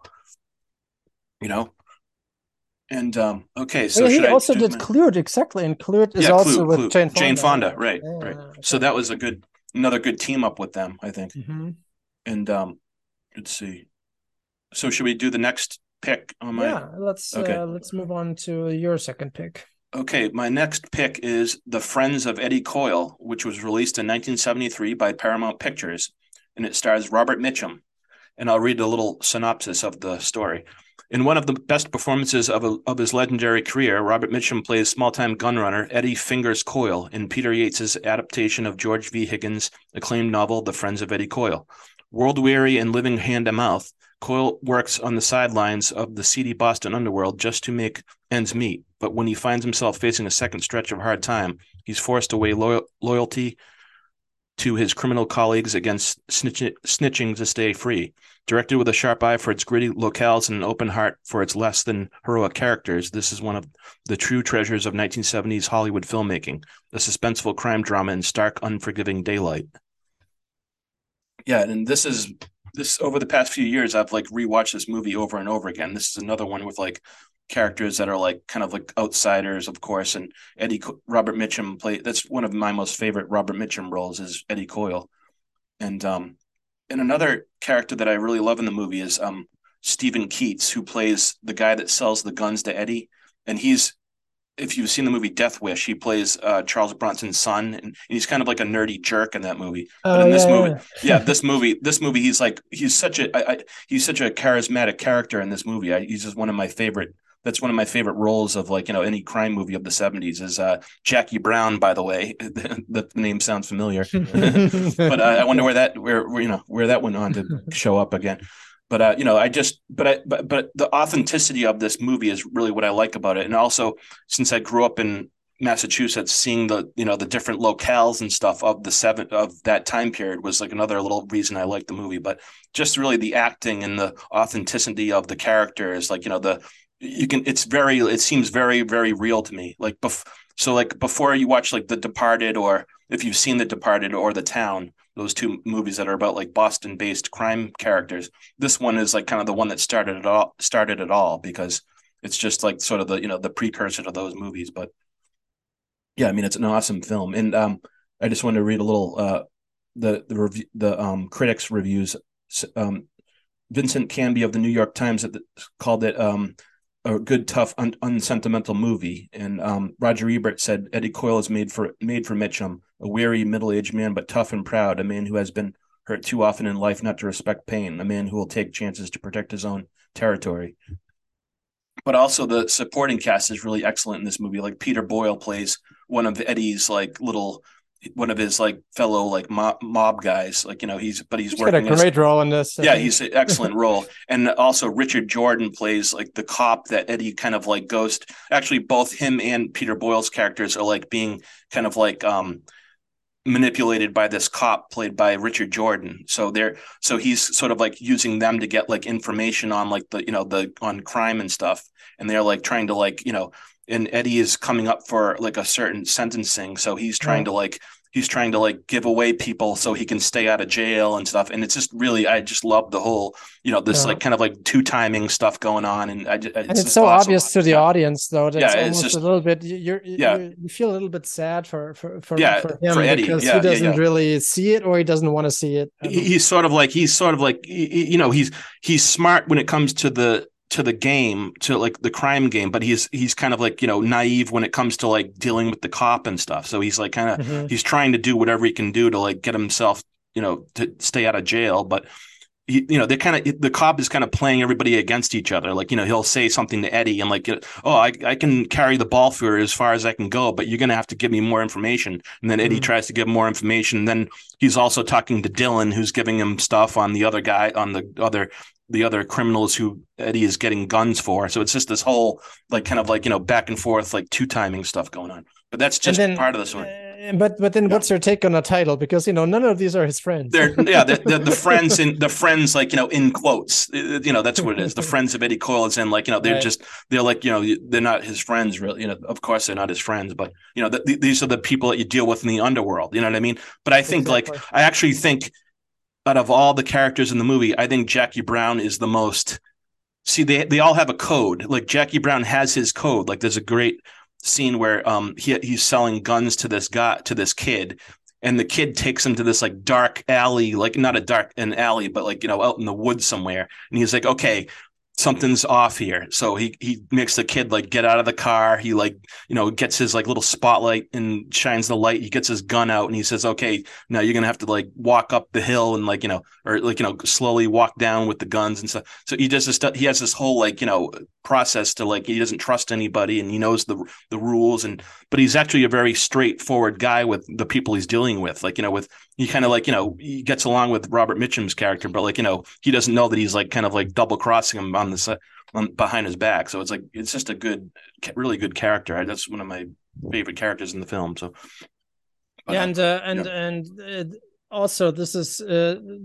And okay, so he also did Klute, exactly, and Klute is also with Jane Fonda, right? Yeah, right. Okay. So that was another good team up with them, I think. Mm-hmm. And let's see. So should we do the next pick on my? Yeah, let's move on to your second pick. Okay, my next pick is The Friends of Eddie Coyle, which was released in 1973 by Paramount Pictures, and it stars Robert Mitchum. And I'll read a little synopsis of the story. In one of the best performances of his legendary career, Robert Mitchum plays small-time gunrunner Eddie Fingers Coyle in Peter Yates' adaptation of George V. Higgins' acclaimed novel, The Friends of Eddie Coyle. World-weary and living hand-to-mouth, Coyle works on the sidelines of the seedy Boston underworld just to make ends meet. But when he finds himself facing a second stretch of hard time, he's forced to weigh loyalty to his criminal colleagues against snitching to stay free. Directed with a sharp eye for its gritty locales and an open heart for its less than heroic characters, this is one of the true treasures of 1970s Hollywood filmmaking, a suspenseful crime drama in stark, unforgiving daylight. Yeah, and this over the past few years, I've rewatched this movie over and over again. This is another one with characters that are kind of outsiders, of course, and Robert Mitchum that's one of my most favorite Robert Mitchum roles is Eddie Coyle. And another character that I really love in the movie is Stephen Keats, who plays the guy that sells the guns to Eddie. And he's, if you've seen the movie Death Wish, he plays Charles Bronson's son, and he's kind of like a nerdy jerk in that movie. But in this movie, he's such a charismatic character in this movie. He's just one of my favorite. That's one of my favorite roles of any crime movie of the 70s is Jackie Brown, by the way. The name sounds familiar, but I wonder where that went on to show up again. But but the authenticity of this movie is really what I like about it. And also, since I grew up in Massachusetts, seeing the different locales and stuff of that time period was another little reason I liked the movie. But just really the acting and the authenticity of the characters, it seems very, very real to me. Before you watch The Departed, or if you've seen The Departed or The Town, those two movies that are about Boston-based crime characters, this one is kind of the one that started it all because it's just sort of the the precursor to those movies. But yeah, I mean, it's an awesome film, and I just wanted to read a little the critics' reviews. Vincent Canby of the New York Times called it a good, tough, unsentimental movie. And Roger Ebert said, Eddie Coyle is made for Mitchum, a weary middle-aged man, but tough and proud, a man who has been hurt too often in life not to respect pain, a man who will take chances to protect his own territory. But also the supporting cast is really excellent in this movie. Peter Boyle plays one of Eddie's fellow mob guys, he's working got a great role in this. Yeah, he's an excellent role, and also Richard Jordan plays the cop that Eddie kind of goes. Actually, both him and Peter Boyle's characters are being kind of manipulated by this cop played by Richard Jordan. So he's sort of using them to get information on on crime and stuff, and they're trying to And Eddie is coming up for a certain sentencing, so he's trying to give away people so he can stay out of jail and stuff. And it's just really, I just love the whole two timing stuff going on, and it's so awesome. Obvious to the audience though. That it's a little bit you feel a little bit sad for Eddie, because he doesn't really see it, or he doesn't want to see it. He's smart when it comes to the game, to the crime game, but he's kind of naive when it comes to dealing with the cop and stuff. So he's he's trying to do whatever he can do to get himself, to stay out of jail. But the cop is kind of playing everybody against each other. He'll say something to Eddie and I can carry the ball for as far as I can go, but you're going to have to give me more information. And then Eddie tries to give more information. And then he's also talking to Dylan, who's giving him stuff on the other guy, on the other the other criminals who Eddie is getting guns for. So it's just this whole like kind of like, you know, back and forth, like two timing stuff going on. But that's just part of the story. But then what's their take on a title? Because, you know, none of these are his friends. They're the friends in the friends, like, you know, in quotes, you know, that's what it is. The Friends of Eddie Coyle is in, like, you know, they're just, they're like, you know, they're not his friends really. You know, of course they're not his friends, but you know, these are the people that you deal with in the underworld. You know what I mean? But I think I actually think out of all the characters in the movie, I think Jackie Brown is the most, they all have a code. Like Jackie Brown has his code. Like there's a great scene where he's selling guns to this guy, to this kid, and the kid takes him to this like dark alley, like not a dark an alley, but like, you know, out in the woods somewhere, and he's like, okay, something's off here. So he makes the kid like get out of the car. He like, you know, gets his like little spotlight and shines the light. He gets his gun out and he says, okay, now you're gonna have to like walk up the hill and like, you know, or like, you know, slowly walk down with the guns and stuff. So he does this, he has this whole like, you know, process to like, he doesn't trust anybody and he knows the rules, and but he's actually a very straightforward guy with the people he's dealing with, like, you know, with he kind of like, you know, he gets along with Robert Mitchum's character, but like, you know, he doesn't know that he's like kind of like double crossing him on the behind his back. So it's like, it's just a good, really good character. That's one of my favorite characters in the film. So also, this is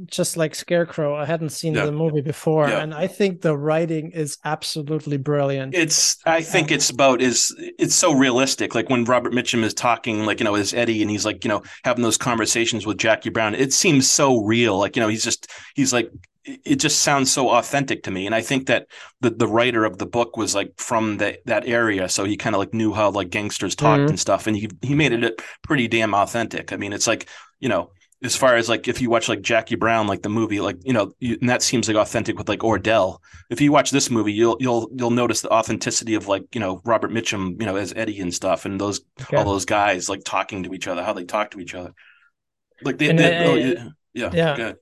just like Scarecrow. I hadn't seen the movie before, and I think the writing is absolutely brilliant. It's so realistic. Like when Robert Mitchum is talking, like, you know, as Eddie, and he's like, you know, having those conversations with Jackie Brown, it seems so real. Like, you know, he's like, it just sounds so authentic to me. And I think that the writer of the book was like from that area. So he kind of like knew how like gangsters talked and stuff. And he made it pretty damn authentic. I mean, it's like, you know, as far as like, if you watch like Jackie Brown, like the movie, like, you know, and that seems like authentic with like Ordell. If you watch this movie, you'll notice the authenticity of like, you know, Robert Mitchum, you know, as Eddie and stuff. And all those guys like talking to each other, how they talk to each other. Like And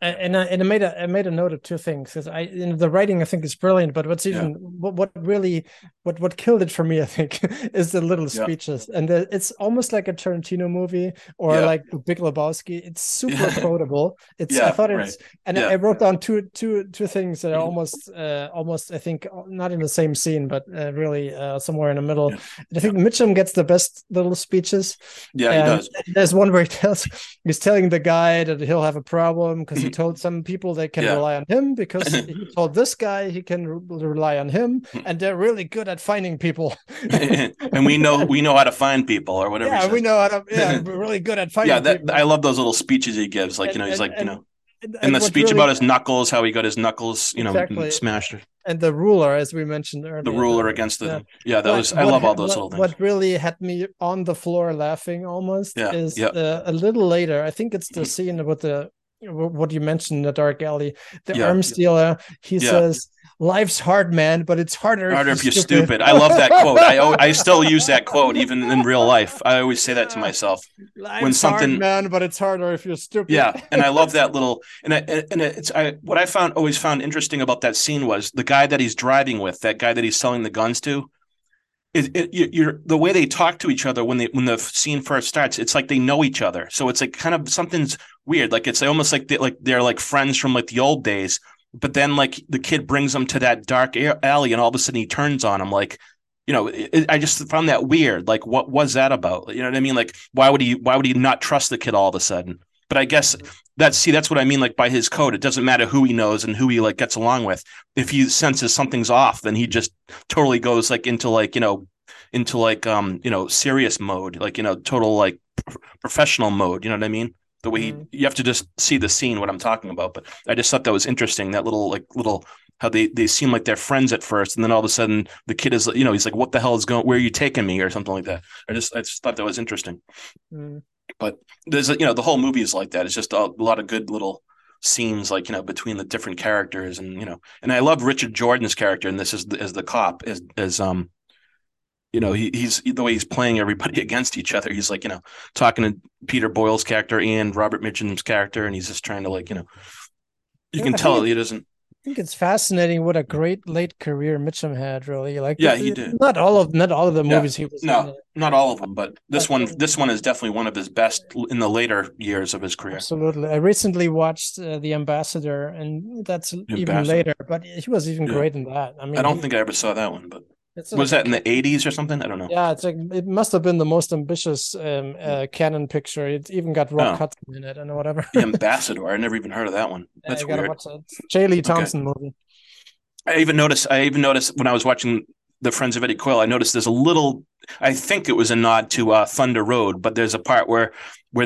I made a note of two things. The writing, I think, is brilliant. But what's even what really killed it for me, I think, is the little speeches. And it's almost like a Tarantino movie or like Big Lebowski. It's super quotable. I wrote down two things that are almost I think not in the same scene, but really somewhere in the middle. Yeah. And I think Mitchum gets the best little speeches. Yeah, he does. There's one where he's telling the guy that he'll have a problem because he told some people they can rely on him, because he told this guy he can rely on him, and they're really good at finding people. And we know how to find people or whatever. Yeah, we know how to. Yeah, we're really good at finding. People. I love those little speeches he gives. Like, you know, he's like, you know, and the speech really, about his knuckles, how he got his knuckles, you know, smashed. And the ruler, as we mentioned earlier. The ruler against the I love all those little things. What really had me on the floor laughing almost is a little later. I think it's the scene with what you mentioned, the dark alley, the arm stealer. He says, "Life's hard, man, but it's harder if you're stupid." I love that quote. I still use that quote even in real life. I always say that to myself. Life's hard, man, but it's harder if you're stupid. Yeah, and I love that little. What I always found interesting about that scene was the guy that he's driving with, that guy that he's selling the guns to. The way they talk to each other when the scene first starts, it's like they know each other. So it's like kind of something's weird. Like it's almost like they're like friends from like the old days. But then like the kid brings them to that dark alley, and all of a sudden he turns on him. Like, you know, I just found that weird. Like, what was that about? You know what I mean? Like, why would he not trust the kid all of a sudden? But I guess that's what I mean. Like by his code, it doesn't matter who he knows and who he like gets along with. If he senses something's off, then he just totally goes like into serious mode, like, you know, total like professional mode. You know what I mean? The way you have to just see the scene, what I'm talking about. But I just thought that was interesting. That little how they seem like they're friends at first, and then all of a sudden the kid is, you know, he's like, "What the hell is going? Where are you taking me?" or something like that. I just thought that was interesting. Mm. But there's, you know, the whole movie is like that. It's just a lot of good little scenes, like, you know, between the different characters, and, you know, and I love Richard Jordan's character. And this is as the cop, as you know, he's the way he's playing everybody against each other. He's like, you know, talking to Peter Boyle's character and Robert Mitchum's character, and he's just trying to like, you know, you can tell he doesn't. I think it's fascinating what a great late career Mitchum had. Really, like he did. Not all of the movies he was in. Not all of them, but this one is definitely one of his best in the later years of his career. Absolutely, I recently watched The Ambassador, and that's even later. But he was even great in that. I mean, I don't think I ever saw that one, but. Was that in the 80s or something? I don't know. Yeah, it must have been the most ambitious canon picture. It even got Rock Hudson in it and whatever. The Ambassador. I never even heard of that one. That's weird. Watch that. J. Lee Thompson movie. I even noticed when I was watching The Friends of Eddie Coyle, I noticed there's a little, I think it was a nod to Thunder Road, but there's a part where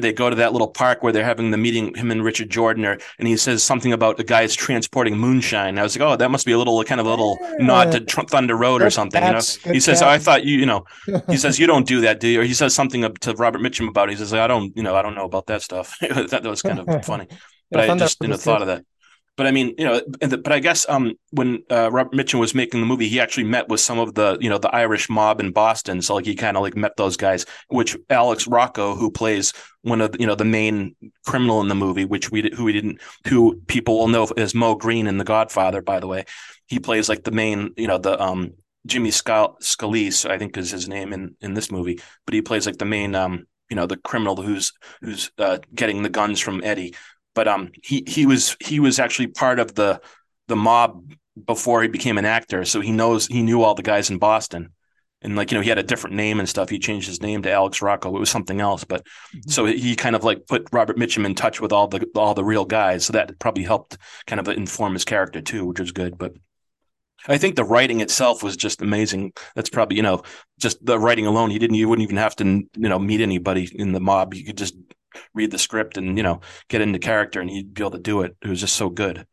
they go to that little park where they're having the meeting, him and Richard Jordan, and he says something about the guys transporting moonshine. I was like, oh, that must be a little nod to Thunder Road or something. You know? He says, oh, I thought he says, you don't do that, do you? Or he says something to Robert Mitchum about it. He says, I don't know about that stuff. I thought that was kind of funny, but I just thought of that. But I mean, but I guess when Robert Mitchum was making the movie, he actually met with some of the Irish mob in Boston. So he kind of met those guys, which Alex Rocco, who plays one of the main criminal in the movie, who people will know as Mo Green in The Godfather, by the way, he plays the main, Jimmy Scalise, I think is his name in this movie, but he plays the main, the criminal who's getting the guns from Eddie. But he was actually part of the mob before he became an actor, so he knew all the guys in Boston, and he had a different name and stuff. He changed his name to Alex Rocco. It was something else, but so he kind of put Robert Mitchum in touch with all the real guys. So that probably helped kind of inform his character too, which was good. But I think the writing itself was just amazing. That's probably just the writing alone. You wouldn't even have to meet anybody in the mob. You could just read the script and get into character, and he'd be able to do it. It was just so good,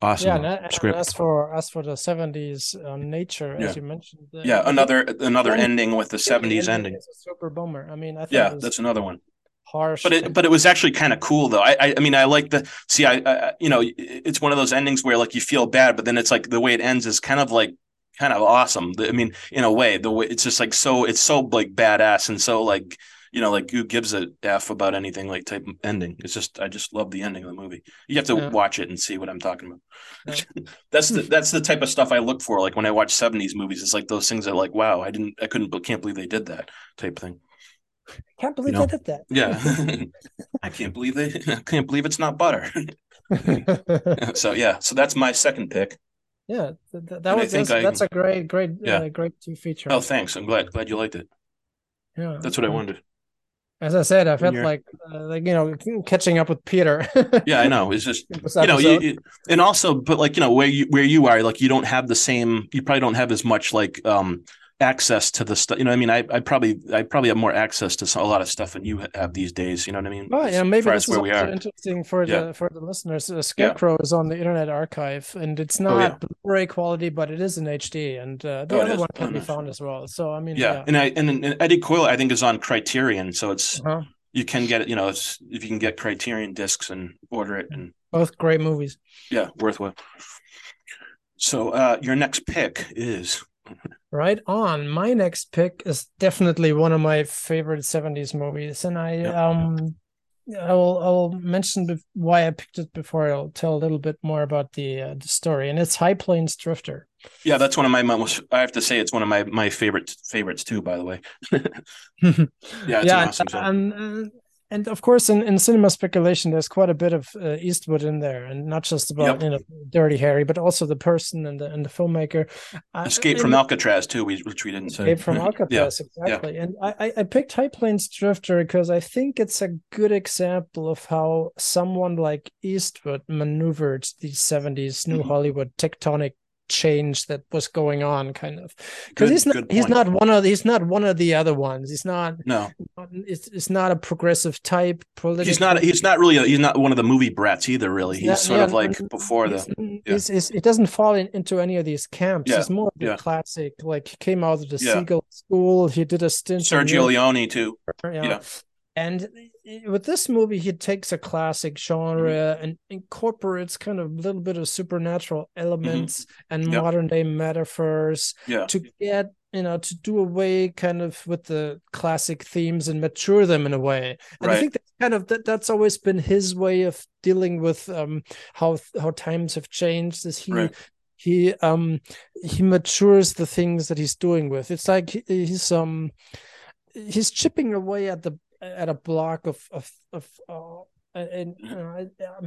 awesome. And as for the 70s nature, as you mentioned, another ending with the 70s ending. It's a super bummer. I mean, I think that's another one. Harsh, but it was actually kind of cool though. It's one of those endings where you feel bad, but then it's the way it ends is kind of awesome. I mean, in a way, the way it's just so badass and so who gives a F about anything type of ending. It's just, I just love the ending of the movie. You have to watch it and see what I'm talking about. Yeah. That's the type of stuff I look for. When I watch 70s movies, it's those things that wow, can't believe they did that type thing. Can't believe they did that. Yeah. I can't believe it's not butter. So that's my second pick. Yeah. That's a great, great two feature. Oh, thanks. I'm glad you liked it. Yeah, that's what I wondered. As I said, I felt catching up with Peter. Yeah, I know. It's just where you are, you don't have the same. You probably don't have as much access to the stuff. You know, I mean, I probably have more access to a lot of stuff than you have these days. You know what I mean? Well, yeah, maybe this is interesting for the listeners. Scarecrow is on the Internet Archive, and it's not Blu-ray quality, but it is in HD, and the other one can be found as well. So I mean, and Eddie Coyle, I think, is on Criterion, so it's you can get it. If you can get Criterion discs and order it, and both great movies. Yeah, worthwhile. So your next pick is. Right on. My next pick is definitely one of my favorite 70s movies, and I'll mention why I picked it before. I'll tell a little bit more about the story, and it's High Plains Drifter. Yeah, that's one of my most. I have to say, it's one of my favorites too. By the way, it's an awesome film. And of course, in Cinema Speculation, there's quite a bit of Eastwood in there, and not just about Dirty Harry, but also the person and the filmmaker. Escape from Alcatraz too, which we didn't say. Escape from Alcatraz, exactly. Yeah. And I picked High Plains Drifter because I think it's a good example of how someone like Eastwood maneuvered the 70s New Hollywood tectonic change that was going on, kind of, because he's not one of the other ones. It's not a progressive type. He's not one of the movie brats either. Really, he's It doesn't fall into any of these camps. It's more of the classic. He came out of the Seagull School. He did a stint. Sergio Leone too. Yeah. And with this movie, he takes a classic genre and incorporates kind of a little bit of supernatural elements and modern day metaphors to get, to do away kind of with the classic themes and mature them in a way. And I think that's kind of that's always been his way of dealing with how times have changed. Is he right. He matures the things that he's doing with. It's like he's chipping away at a block of I'm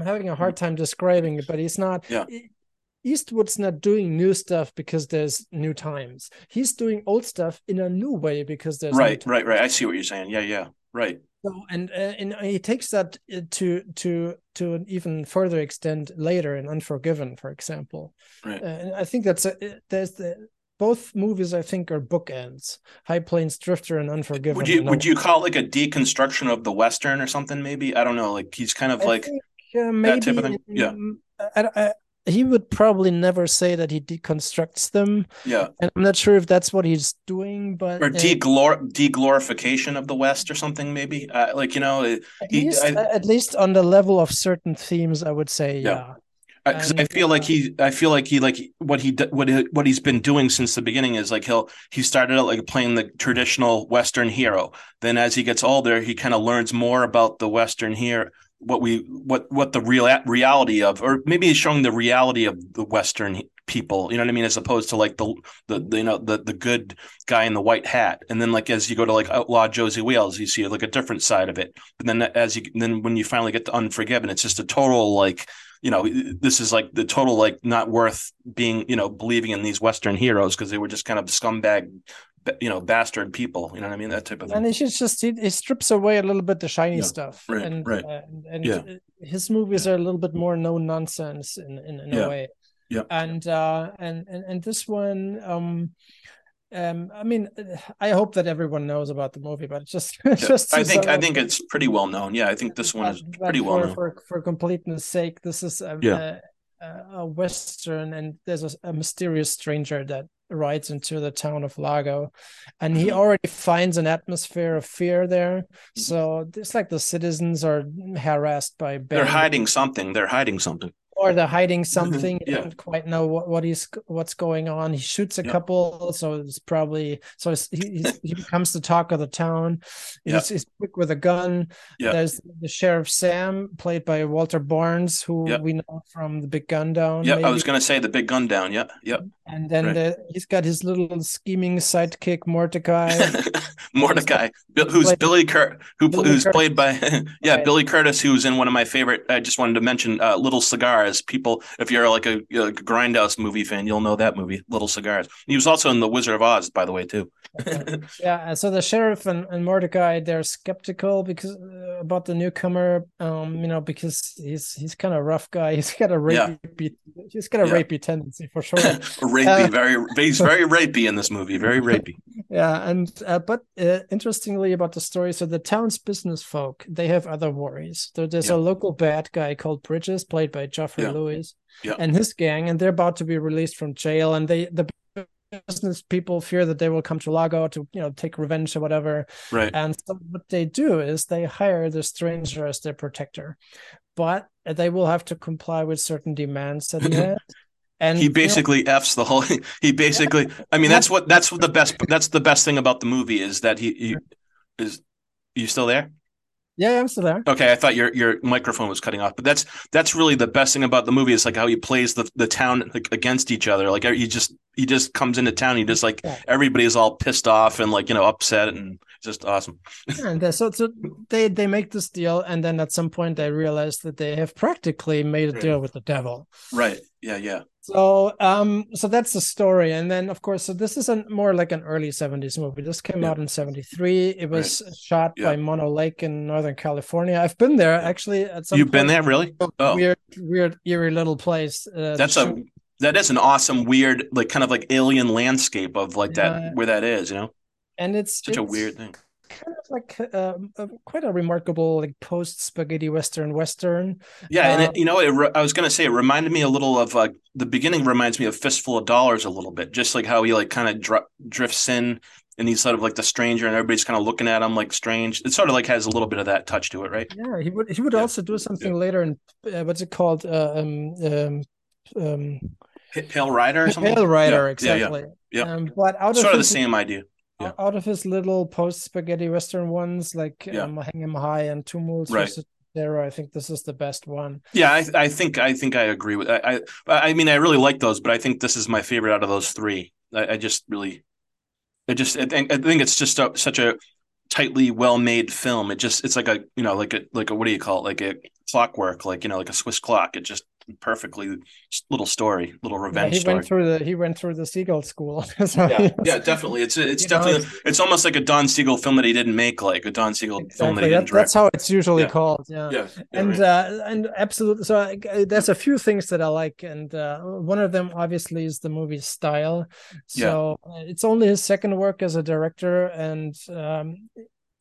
having a hard time describing it, but he's not. Yeah. Eastwood's not doing new stuff because there's new times. He's doing old stuff in a new way because there's right, new times. Right. I see what you're saying. Yeah, right. So, and he takes that to an even further extent later in Unforgiven, for example. Right. And I think both movies, I think, are bookends: High Plains Drifter and Unforgiven. Would you call it like a deconstruction of the Western or something? Maybe, I don't know. Like he's kind of that type of thing. Yeah. He would probably never say that he deconstructs them. Yeah. And I'm not sure if that's what he's doing, but... Or deglorification of the West or something, maybe? At least on the level of certain themes, I would say, yeah. Because I feel like what he's been doing since the beginning is like he started out like playing the traditional Western hero. Then as he gets older, he kind of learns more about the Western hero, what the real reality of, or maybe he's showing the reality of the Western people, you know what I mean, as opposed to like the good guy in the white hat. And then like as you go to like Outlaw Josie Wales, you see like a different side of it. And then when you finally get to Unforgiven, it's just a total like, you know, this is like the total like not worth being, you know, believing in these Western heroes because they were just kind of scumbag, you know, bastard people, you know what I mean, that type of thing. And it's just he strips away a little bit the shiny stuff, right, right. His movies are a little bit more no nonsense in a way. Yeah. And this one, I mean, I hope that everyone knows about the movie, but just I think it's pretty well known. Yeah, I think this one is pretty well known. For completeness' sake, this is a Western, and there's a mysterious stranger that rides into the town of Largo, and he already finds an atmosphere of fear there. So it's like the citizens are harassed by bears. They're hiding something. Yeah. You don't quite know what's going on. He shoots a couple, so it's probably he becomes the talk of the town. He's quick with a gun. Yeah. There's the Sheriff Sam, played by Walter Barnes, who we know from The Big Gun Down. Yeah, maybe. I was going to say The Big Gun Down. Yeah. And then he's got his little scheming sidekick Mordecai, who's Billy Curtis, who's played by Billy Curtis, who's in one of my favorite. I just wanted to mention Little Cigar. As people, if you're like a Grindhouse movie fan, you'll know that movie, Little Cigars. He was also in The Wizard of Oz, by the way, too. Yeah, so the sheriff and Mordecai, they're skeptical about the newcomer, because he's kind of a rough guy. He's got a rapey, he's got a rapey tendency for sure. He's very rapey in this movie, very rapey. Yeah, and but interestingly about the story, so the town's business folk, they have other worries. There's a local bad guy called Bridges, played by Geoffrey Lewis and his gang, and they're about to be released from jail, and the business people fear that they will come to Largo to take revenge or whatever. Right. And so what they do is they hire the stranger as their protector, but they will have to comply with certain demands at the end. And he basically f's the whole. He basically, I mean, that's the best thing about the movie is that he is. You still there? Yeah, I'm still there. Okay, I thought your microphone was cutting off, but that's really the best thing about the movie is like how he plays the town like against each other. Like he just comes into town, he just like everybody's all pissed off and like upset, and just awesome. And so they make this deal, and then at some point they realize that they have practically made a deal with the devil. Right. Yeah. So so that's the story, and then of course, so this is more like an early 70s movie. This came out in 73. It was shot by Mono Lake in Northern California. I've been there actually. At some You've been there, really? Oh, weird, eerie little place. That is an awesome, weird, like kind of like alien landscape of like that where that is, And it's such a weird thing. Kind of like quite a remarkable like post spaghetti western. Yeah, and I was gonna say it reminded me a little of the beginning reminds me of Fistful of Dollars a little bit, just like how he like kind of drifts in and he's sort of like the stranger and everybody's kind of looking at him like strange. It sort of like has a little bit of that touch to it, right? Yeah, he would also do something later in what's it called? Pale Rider or something. Pale Rider, exactly. But out of sort of the same idea. Yeah. Out of his little post-spaghetti Western ones, like Hang 'Em High and Tumult versus Terror, I think this is the best one. Yeah, I think I agree with. I mean, I really like those, but I think this is my favorite out of those three. I think it's just such a tightly well-made film. It's like a, you know, like a what do you call it? Like a clockwork, like, you know, like a Swiss clock. It just perfectly little story, little revenge story. He went through the Siegel school. So yeah, definitely. It's almost like a Don Siegel film that he didn't make, like a Don Siegel film that he didn't direct. That's how it's usually called. Yeah. And absolutely. So there's a few things that I like, and one of them obviously is the movie style. So it's only his second work as a director, and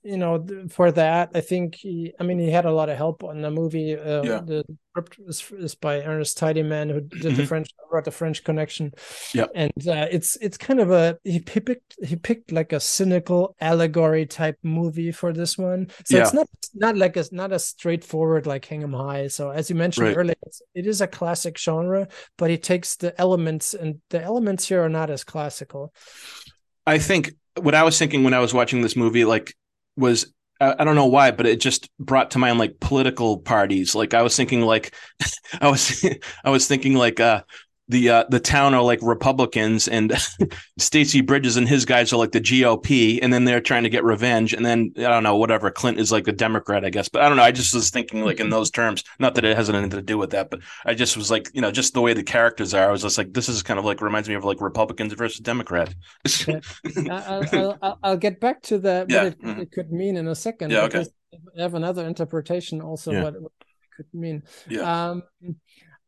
you know, for that, I think he had a lot of help on the movie. The script is by Ernest Tidyman, who did The French Connection. Yeah, and it's kind of he picked like a cynical allegory type movie for this one. So it's not like a straightforward like Hang 'Em High. So as you mentioned earlier, it is a classic genre, but he takes the elements, and the elements here are not as classical. I think what I was thinking when I was watching this movie, like, was, I don't know why, but it just brought to mind like political parties. Like I was thinking, like the town are like Republicans, and Stacey Bridges and his guys are like the GOP, and then they're trying to get revenge, and then I don't know, whatever, Clinton is like a Democrat, I guess. But I don't know, I just was thinking like in those terms. Not that it has anything to do with that, but I just was like, you know, just the way the characters are, I was just like, this is kind of like reminds me of like Republicans versus Democrats. I'll get back to that what it could mean in a second. Yeah, okay. I have another interpretation also what it could mean. Yeah.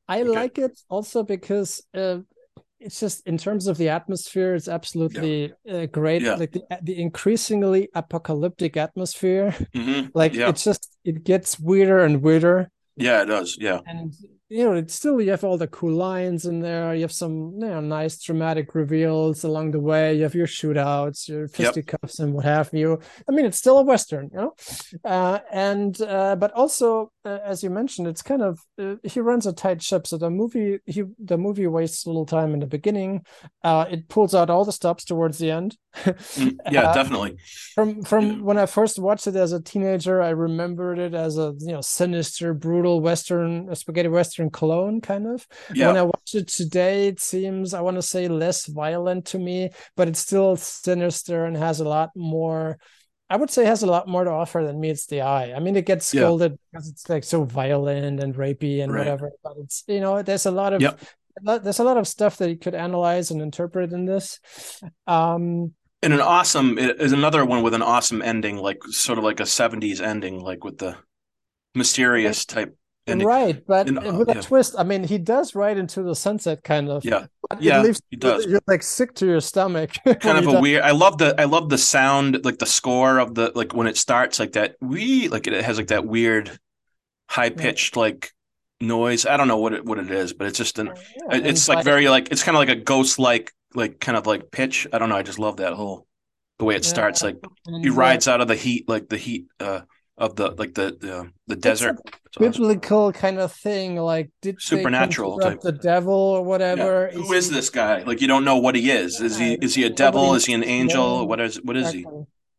I like it also because it's just in terms of the atmosphere, it's absolutely great. Yeah. Like the increasingly apocalyptic atmosphere, it gets weirder and weirder. Yeah, it does. Yeah, and you know, it's still, you have all the cool lines in there. You have some, you know, nice dramatic reveals along the way. You have your shootouts, your fisticuffs, and what have you. I mean, it's still a Western, you know. But also, as you mentioned, it's kind of he runs a tight ship. So the movie wastes a little time in the beginning. It pulls out all the stops towards the end. Definitely. From when I first watched it as a teenager, I remembered it as a, you know, sinister, brutal Western, spaghetti Western clone kind of. When I watch it today, it seems, I want to say, less violent to me, but it's still sinister and has a lot more, I would say, has a lot more to offer than meets the eye. I mean, it gets scolded because it's like so violent and rapey and whatever, but it's, you know, there's a lot of stuff that you could analyze and interpret in this. And another one with an awesome ending, like sort of like a 70s ending, like with the mysterious type. Right, but with a twist. I mean, he does ride into the sunset, kind of. Yeah, he does. You're like sick to your stomach. Kind of a weird. I love the sound, like the score of the, like when it starts, like that. It has like that weird, high pitched like noise. I don't know what it is, but it's just it's like very like, it's kind of like a ghost like kind of like pitch. I don't know. I just love that whole, the way it starts. Like he rides out of the heat, like the heat. Of the, like the desert, biblical kind of thing, like did supernatural type, the devil or whatever. Yeah. Who is this guy? Like you don't know what he is. Is he a devil? Is he an angel? What is he?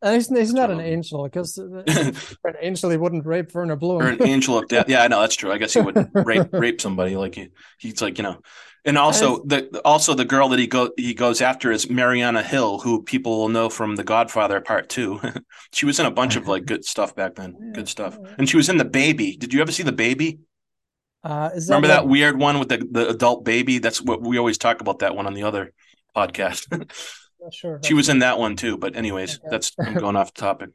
And he's not an angel, because an angel, he wouldn't rape Werner Bloom. Or an angel of death. Yeah, I know, that's true. I guess he would rape somebody. Like he's like, you know. And also the girl that he goes after is Marianna Hill, who people will know from The Godfather Part 2. She was in a bunch of like good stuff back then. Yeah. Good stuff. And she was in The Baby. Did you ever see The Baby? Remember that weird one with the adult baby? That's what we always talk about, that one on the other podcast. Sure, she was in that one too, but anyways, I'm going off topic.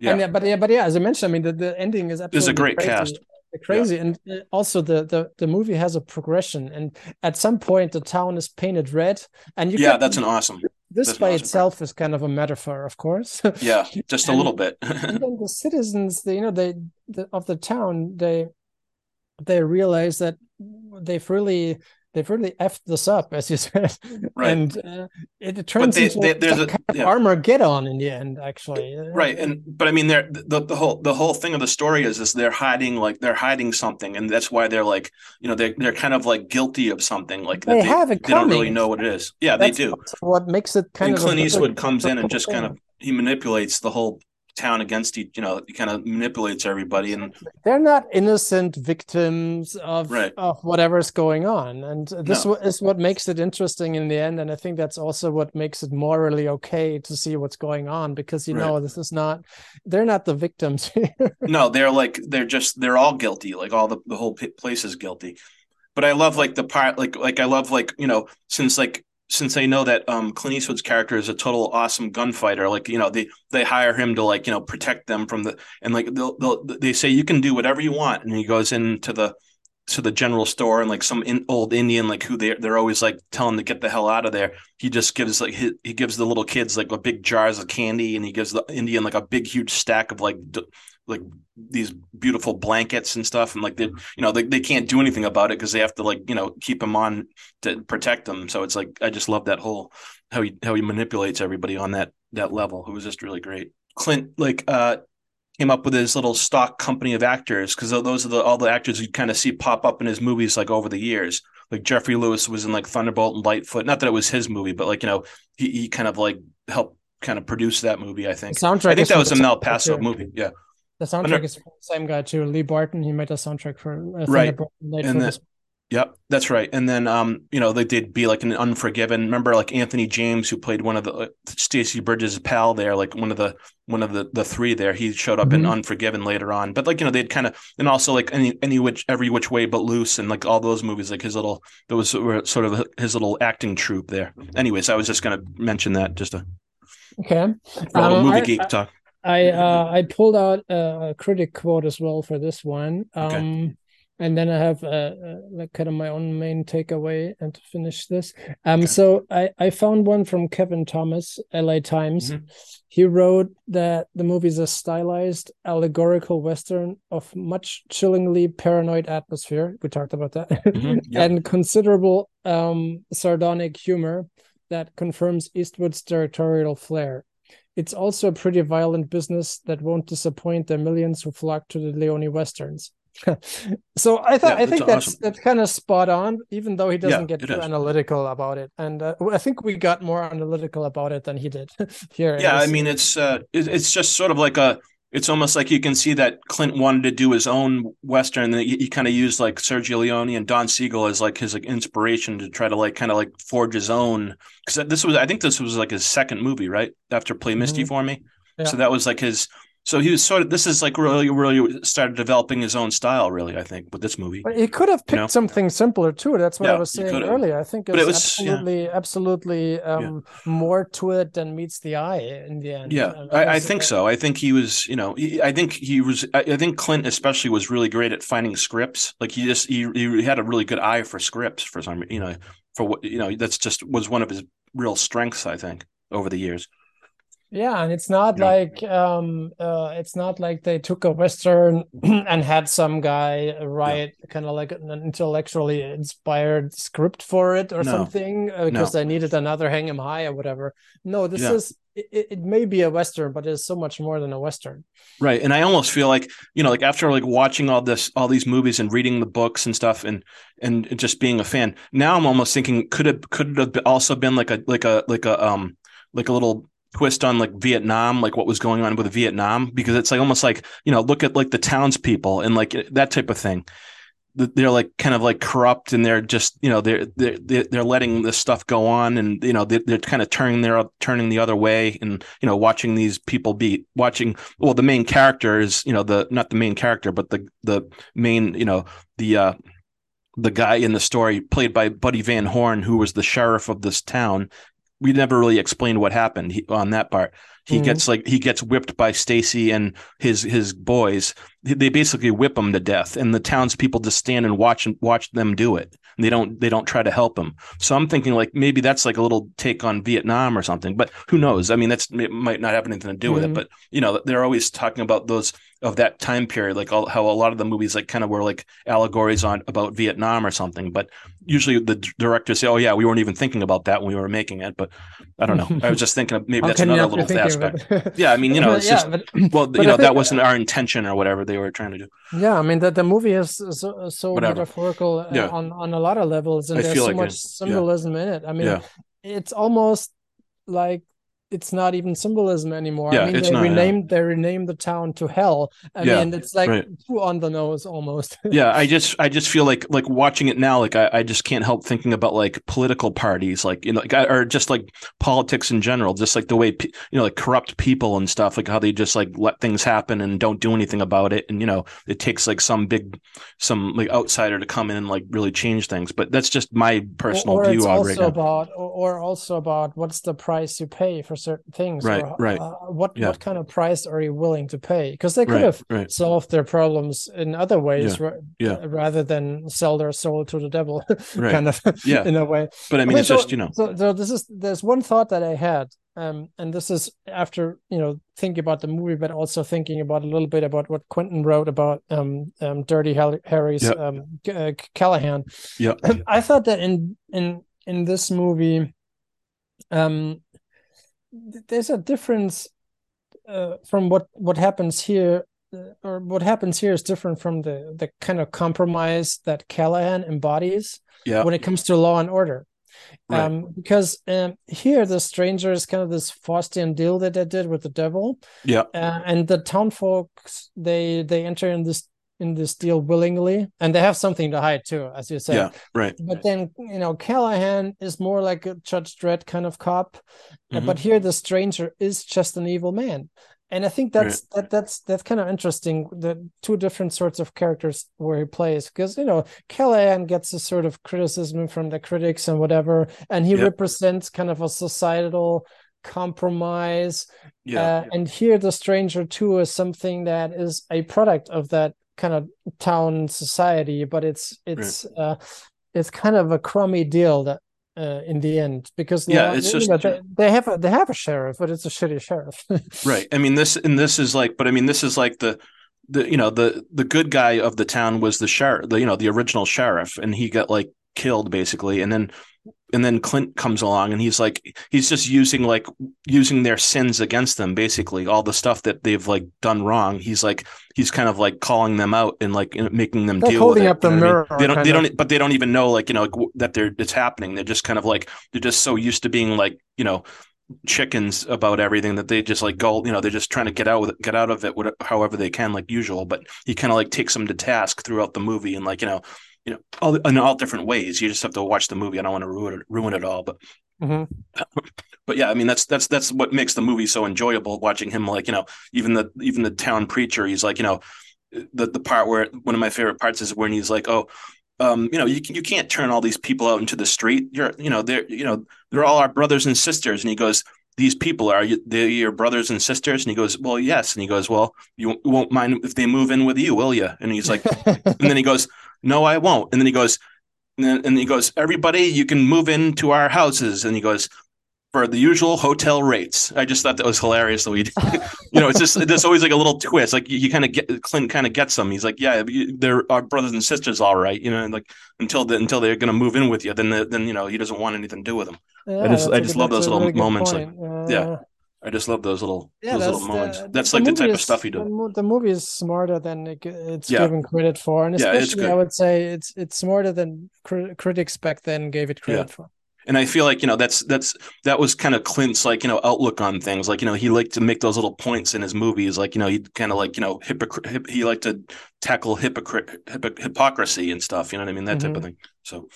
But as I mentioned, I mean, the ending is absolutely, there's a great crazy cast. Crazy, and also the movie has a progression, and at some point the town is painted red, and you that's an awesome. This by itself is kind of a metaphor, of course. Yeah, just a little bit. Even the citizens, of the town, they realize that they've really they've really effed this up, as you said. Right. And it turns into Armageddon in the end, actually. Right. And but I mean, the whole thing of the story is they're hiding something, and that's why they're like, you know, they're kind of like guilty of something, like they have it coming. They don't really know what it is. Yeah, that's they do. What makes it kind of Clint Eastwood comes in and just kind of he manipulates the whole town against each, you know, he kind of manipulates everybody, and they're not innocent victims of of whatever's going on, and this is what makes it interesting in the end. And I think that's also what makes it morally okay to see what's going on, because you know, this is not, they're not the victims here. No, they're like, they're all guilty, like all the whole place is guilty. But I love like the part, like I love, like, you know, since they know that Clint Eastwood's character is a total awesome gunfighter, like, you know, they hire him to, like, you know, protect them from the, and like they say you can do whatever you want, and he goes into the general store, and like some old Indian, like who they're always like telling to get the hell out of there, he just gives like he gives the little kids like a big jars of candy, and he gives the Indian like a big huge stack of like these beautiful blankets and stuff, and like they, you know, they can't do anything about it because they have to, like, you know, keep him on to protect them. So it's like, I just love that whole how he manipulates everybody on that level. It was just really great. Clint like came up with his little stock company of actors, because those are all the actors you kind of see pop up in his movies like over the years. Like Jeffrey Lewis was in like Thunderbolt and Lightfoot. Not that it was his movie, but like, you know, he kind of like helped kind of produce that movie, I think. I think that was an El Paso movie. Yeah. The soundtrack is from the same guy too, Lee Barton. He made a soundtrack for Thunderbolt and Lightfoot. Yep, that's right. And then, you know, they did be like an Unforgiven. Remember, like Anthony James, who played one of the Stacey Bridges' pal there, like one of the three there. He showed up in Unforgiven later on. But like, you know, they'd kind of, and also like every which way but loose, and like all those movies, like his little acting troupe there. Anyways, I was just going to mention that just to movie geek talk. I pulled out a critic quote as well for this one. And then I have like kind of my own main takeaway and to finish this. So I found one from Kevin Thomas, LA Times. Mm-hmm. He wrote that the movie is a stylized allegorical Western of much chillingly paranoid atmosphere. We talked about that. Mm-hmm. Yep. And considerable sardonic humor that confirms Eastwood's territorial flair. It's also a pretty violent business that won't disappoint the millions who flock to the Leone Westerns. So I think that's kind of spot on, even though he doesn't get too analytical about it, and I think we got more analytical about it than he did here. Yeah, I mean, it's just sort of like it's almost like you can see that Clint wanted to do his own Western. That he kind of used like Sergio Leone and Don Siegel as like his like inspiration to try to like kind of like forge his own. Because I think this was like his second movie, right after Play Misty for Me. Yeah. So that was like his. So he was sort of, this is like really started developing his own style, really, I think, with this movie. But he could have picked something simpler too. That's what I was saying earlier. I think it was absolutely more to it than meets the eye in the end. Yeah, I think so. I think he was, you know, I think Clint especially was really great at finding scripts. Like he had a really good eye for scripts for some, you know, for what, you know, that's just was one of his real strengths, I think, over the years. Yeah, and it's not like they took a Western and had some guy write kind of like an intellectually inspired script for it or something because they needed another Hang 'Em High or whatever. No, this is it may be a Western, but it's so much more than a Western. Right, and I almost feel like, you know, like after like watching all these movies and reading the books and stuff, and just being a fan, now I'm almost thinking could it have also been like a little twist on like Vietnam, like what was going on with Vietnam, because it's like almost like, you know, look at like the townspeople and like that type of thing. They're like kind of like corrupt, and they're just, you know, they're letting this stuff go on, and you know they're kind of turning the other way, and you know watching these people the main character is, you know, not the main character, but the main, you know, the guy in the story played by Buddy Van Horn, who was the sheriff of this town. We never really explained what happened on that part. He gets whipped by Stacy and his boys. They basically whip him to death, and the townspeople just stand and watch them do it. And they don't try to help him. So I'm thinking like maybe that's like a little take on Vietnam or something. But who knows? I mean, it might not have anything to do with it. But you know, they're always talking about those of that time period, like how a lot of the movies like kind of were like allegories on about Vietnam or something, but usually the directors say, oh yeah, we weren't even thinking about that when we were making it. But I don't know, I was just thinking of maybe that's another little aspect. Yeah, I mean, you know, it's I think that wasn't our intention or whatever they were trying to do. Yeah, I mean, the movie is so metaphorical on a lot of levels, and there's so much symbolism in it. I mean, it's almost like it's not even symbolism anymore. Yeah, I mean, they renamed the town to Hell. I mean, it's like too on the nose almost. Yeah, I just feel like watching it now, like I just can't help thinking about like political parties, like, you know, or just like politics in general, just like the way, you know, like corrupt people and stuff, like how they just like let things happen and don't do anything about it. And, you know, it takes like some like outsider to come in and like really change things. But that's just my personal view on it. Also about what's the price you pay for certain things, what kind of price are you willing to pay, because they could have solved their problems in other ways rather than sell their soul to the devil kind of in a way. But I mean it's just, you know, so there's one thought that I had, and this is after, you know, thinking about the movie, but also thinking about a little bit about what Quentin wrote about Dirty Harry's Callahan. I thought that in this movie there's a difference from what happens here, or what happens here is different from the kind of compromise that Callahan embodies when it comes to law and order. Because here the stranger is kind of this Faustian deal that they did with the devil. And the town folks, they enter in this deal willingly, and they have something to hide too, as you said. But then, you know, Callahan is more like a Judge Dredd kind of cop, but here the stranger is just an evil man. And I think that's kind of interesting, the two different sorts of characters where he plays, because, you know, Callahan gets a sort of criticism from the critics and whatever, and he represents kind of a societal compromise. And here the stranger too is something that is a product of that kind of town society, but it's kind of a crummy deal that in the end, because they have a sheriff, but it's a shitty sheriff. I mean, this is like the you know, the good guy of the town was the sheriff, the, you know, the original sheriff, and he got like killed basically, and then Clint comes along, and he's just using their sins against them, basically all the stuff that they've like done wrong. He's kind of like calling them out and like making them deal with it. Up the mirror, I mean? But they don't even know, like, you know, like, that it's happening. They're just kind of like, they're just so used to being like, you know, chickens about everything that they just like go, you know, they're just trying to get out of it, whatever, however they can, like usual. But he kind of like takes them to task throughout the movie, and like, you know, in all different ways. You just have to watch the movie. I don't want to ruin it all, but but yeah, I mean, that's what makes the movie so enjoyable, watching him, like, you know, even the town preacher, he's like, you know, the part where, one of my favorite parts is when he's like, oh, you know, you can't turn all these people out into the street. They're all our brothers and sisters. And he goes, these people, they're your brothers and sisters? And he goes, well, yes. And he goes, well, you won't mind if they move in with you, will you? And he's like, and then he goes, no, I won't. And then he goes, everybody, you can move into our houses. And he goes, for the usual hotel rates. I just thought that was hilarious. That we, you know, it's just, there's always like a little twist. Like you kind of get, Clint kind of gets them. He's like, yeah, they're our brothers and sisters, all right. You know, and like until they're going to move in with you, then you know, he doesn't want anything to do with them. Yeah, I just love those little moments. I just love those little moments. That's like the type of stuff he does. The movie is smarter than it's given credit for, and especially I would say it's smarter than critics back then gave it credit for. And I feel like, you know, that was kind of Clint's, like, you know, outlook on things. Like, you know, he liked to make those little points in his movies. Like, you know, he kind of like, you know, he liked to tackle hypocrisy and stuff. You know what I mean? That type of thing. So,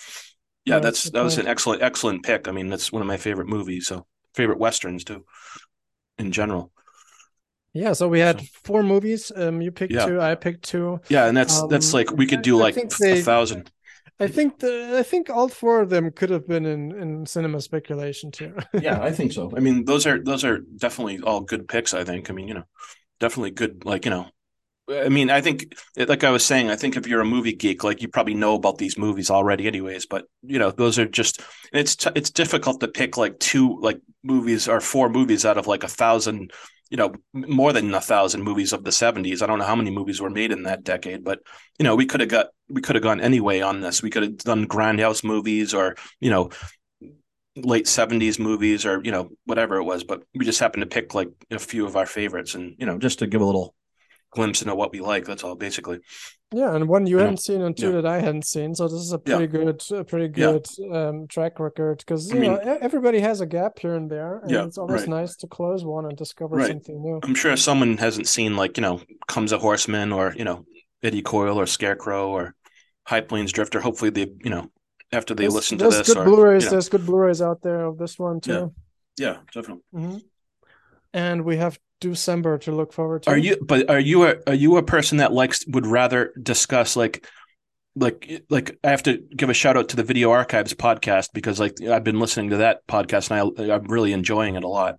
yeah, that was an excellent pick. I mean, that's one of my favorite movies. So favorite Westerns too, in general. Yeah, so we had four movies. You picked two. I picked two. Yeah, and that's like, we could do like 1,000. I think all four of them could have been in Cinema Speculation too. Yeah, I think so. I mean, those are definitely all good picks, I think. I mean, you know, definitely good, like, you know, I mean, I think, like I was saying, I think if you're a movie geek, like, you probably know about these movies already anyways, but, you know, those are just, it's difficult to pick like two, like, movies or four movies out of like 1,000, you know, more than 1,000 movies of the 70s. I don't know how many movies were made in that decade, but, you know, we could have gone anyway on this. We could have done grindhouse movies or, you know, late 70s movies or, you know, whatever it was, but we just happened to pick like a few of our favorites and, you know, just to give a little glimpse into what we like. That's all, basically. Yeah, and one you hadn't seen and two that I hadn't seen, so this is a pretty good track record, because you know everybody has a gap here and there, and it's always nice to close one and discover something new. I'm sure someone hasn't seen, like, you know, Comes a Horseman or, you know, Eddie Coyle or Scarecrow or High Plains Drifter. Hopefully they, you know, after they listen to this. There's good Blu-rays out there of this one too. Yeah, definitely. Mm-hmm. And we have December to look forward to. Are you a person that would rather discuss like I have to give a shout out to the Video Archives podcast, because like I've been listening to that podcast and I'm really enjoying it a lot,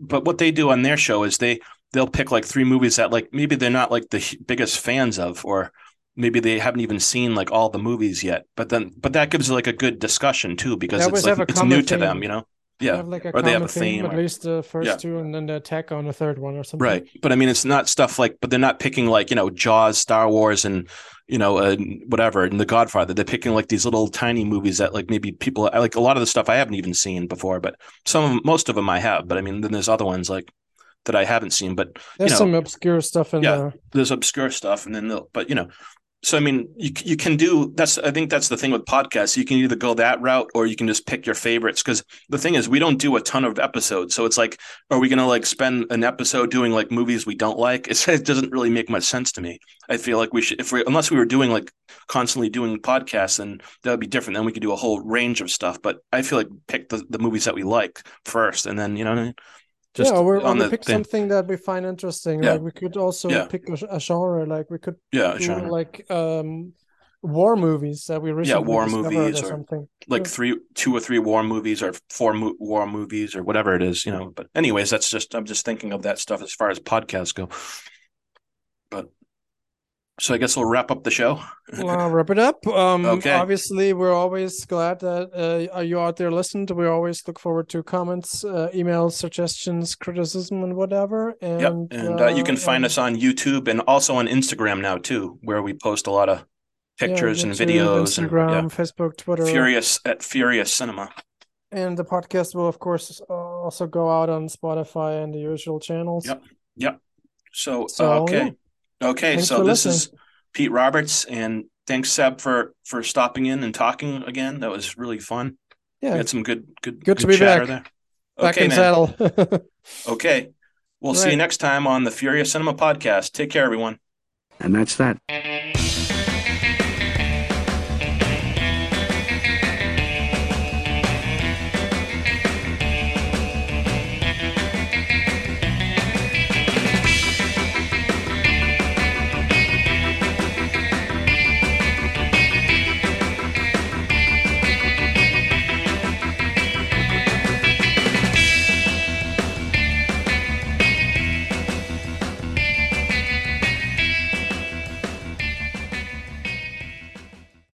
but what they do on their show is they'll pick like three movies that like maybe they're not like the biggest fans of, or maybe they haven't even seen like all the movies yet, but that gives like a good discussion too, because it's like it's new to them, you know. Yeah, have like or they have a theme. At least the first two, and then they tack on the third one or something. Right, but I mean, it's not stuff like. But they're not picking like, you know, Jaws, Star Wars, and, you know, whatever, and The Godfather. They're picking like these little tiny movies that like maybe people like. A lot of the stuff I haven't even seen before, but most of them I have. But I mean, then there's other ones like that I haven't seen. But there's some obscure stuff in there. There's obscure stuff, and then but you know. So, I mean, you can do that's. I think that's the thing with podcasts. You can either go that route, or you can just pick your favorites. Because the thing is, we don't do a ton of episodes. So it's like, are we going to like spend an episode doing like movies we don't like? It doesn't really make much sense to me. I feel like we should, unless we were doing like constantly doing podcasts, then that would be different. Then we could do a whole range of stuff. But I feel like pick the movies that we like first, and then, you know what I mean? Just pick something that we find interesting. Yeah. Like we could also pick a genre. Like we could do like war movies that we recently discovered or something. Like two or three war movies or four war movies or whatever it is, you know. But anyways, that's just I'm just thinking of that stuff as far as podcasts go. But so I guess we'll wrap up the show. Well, wrap it up. Okay. Obviously, we're always glad that you out there listened. We always look forward to comments, emails, suggestions, criticism, and whatever. And you can find us on YouTube and also on Instagram now, too, where we post a lot of pictures and videos. Instagram, and Facebook, Twitter. Furious Cinema. And the podcast will, of course, also go out on Spotify and the usual channels. Yep. So okay. Yeah. Okay, thanks so this listening. Is Pete Roberts, and thanks, Seb, for stopping in and talking again. That was really fun. Yeah, we had some good to be chatter back. There. Okay, back in saddle. Okay, we'll see you next time on the Furious Cinema Podcast. Take care, everyone. And that's that.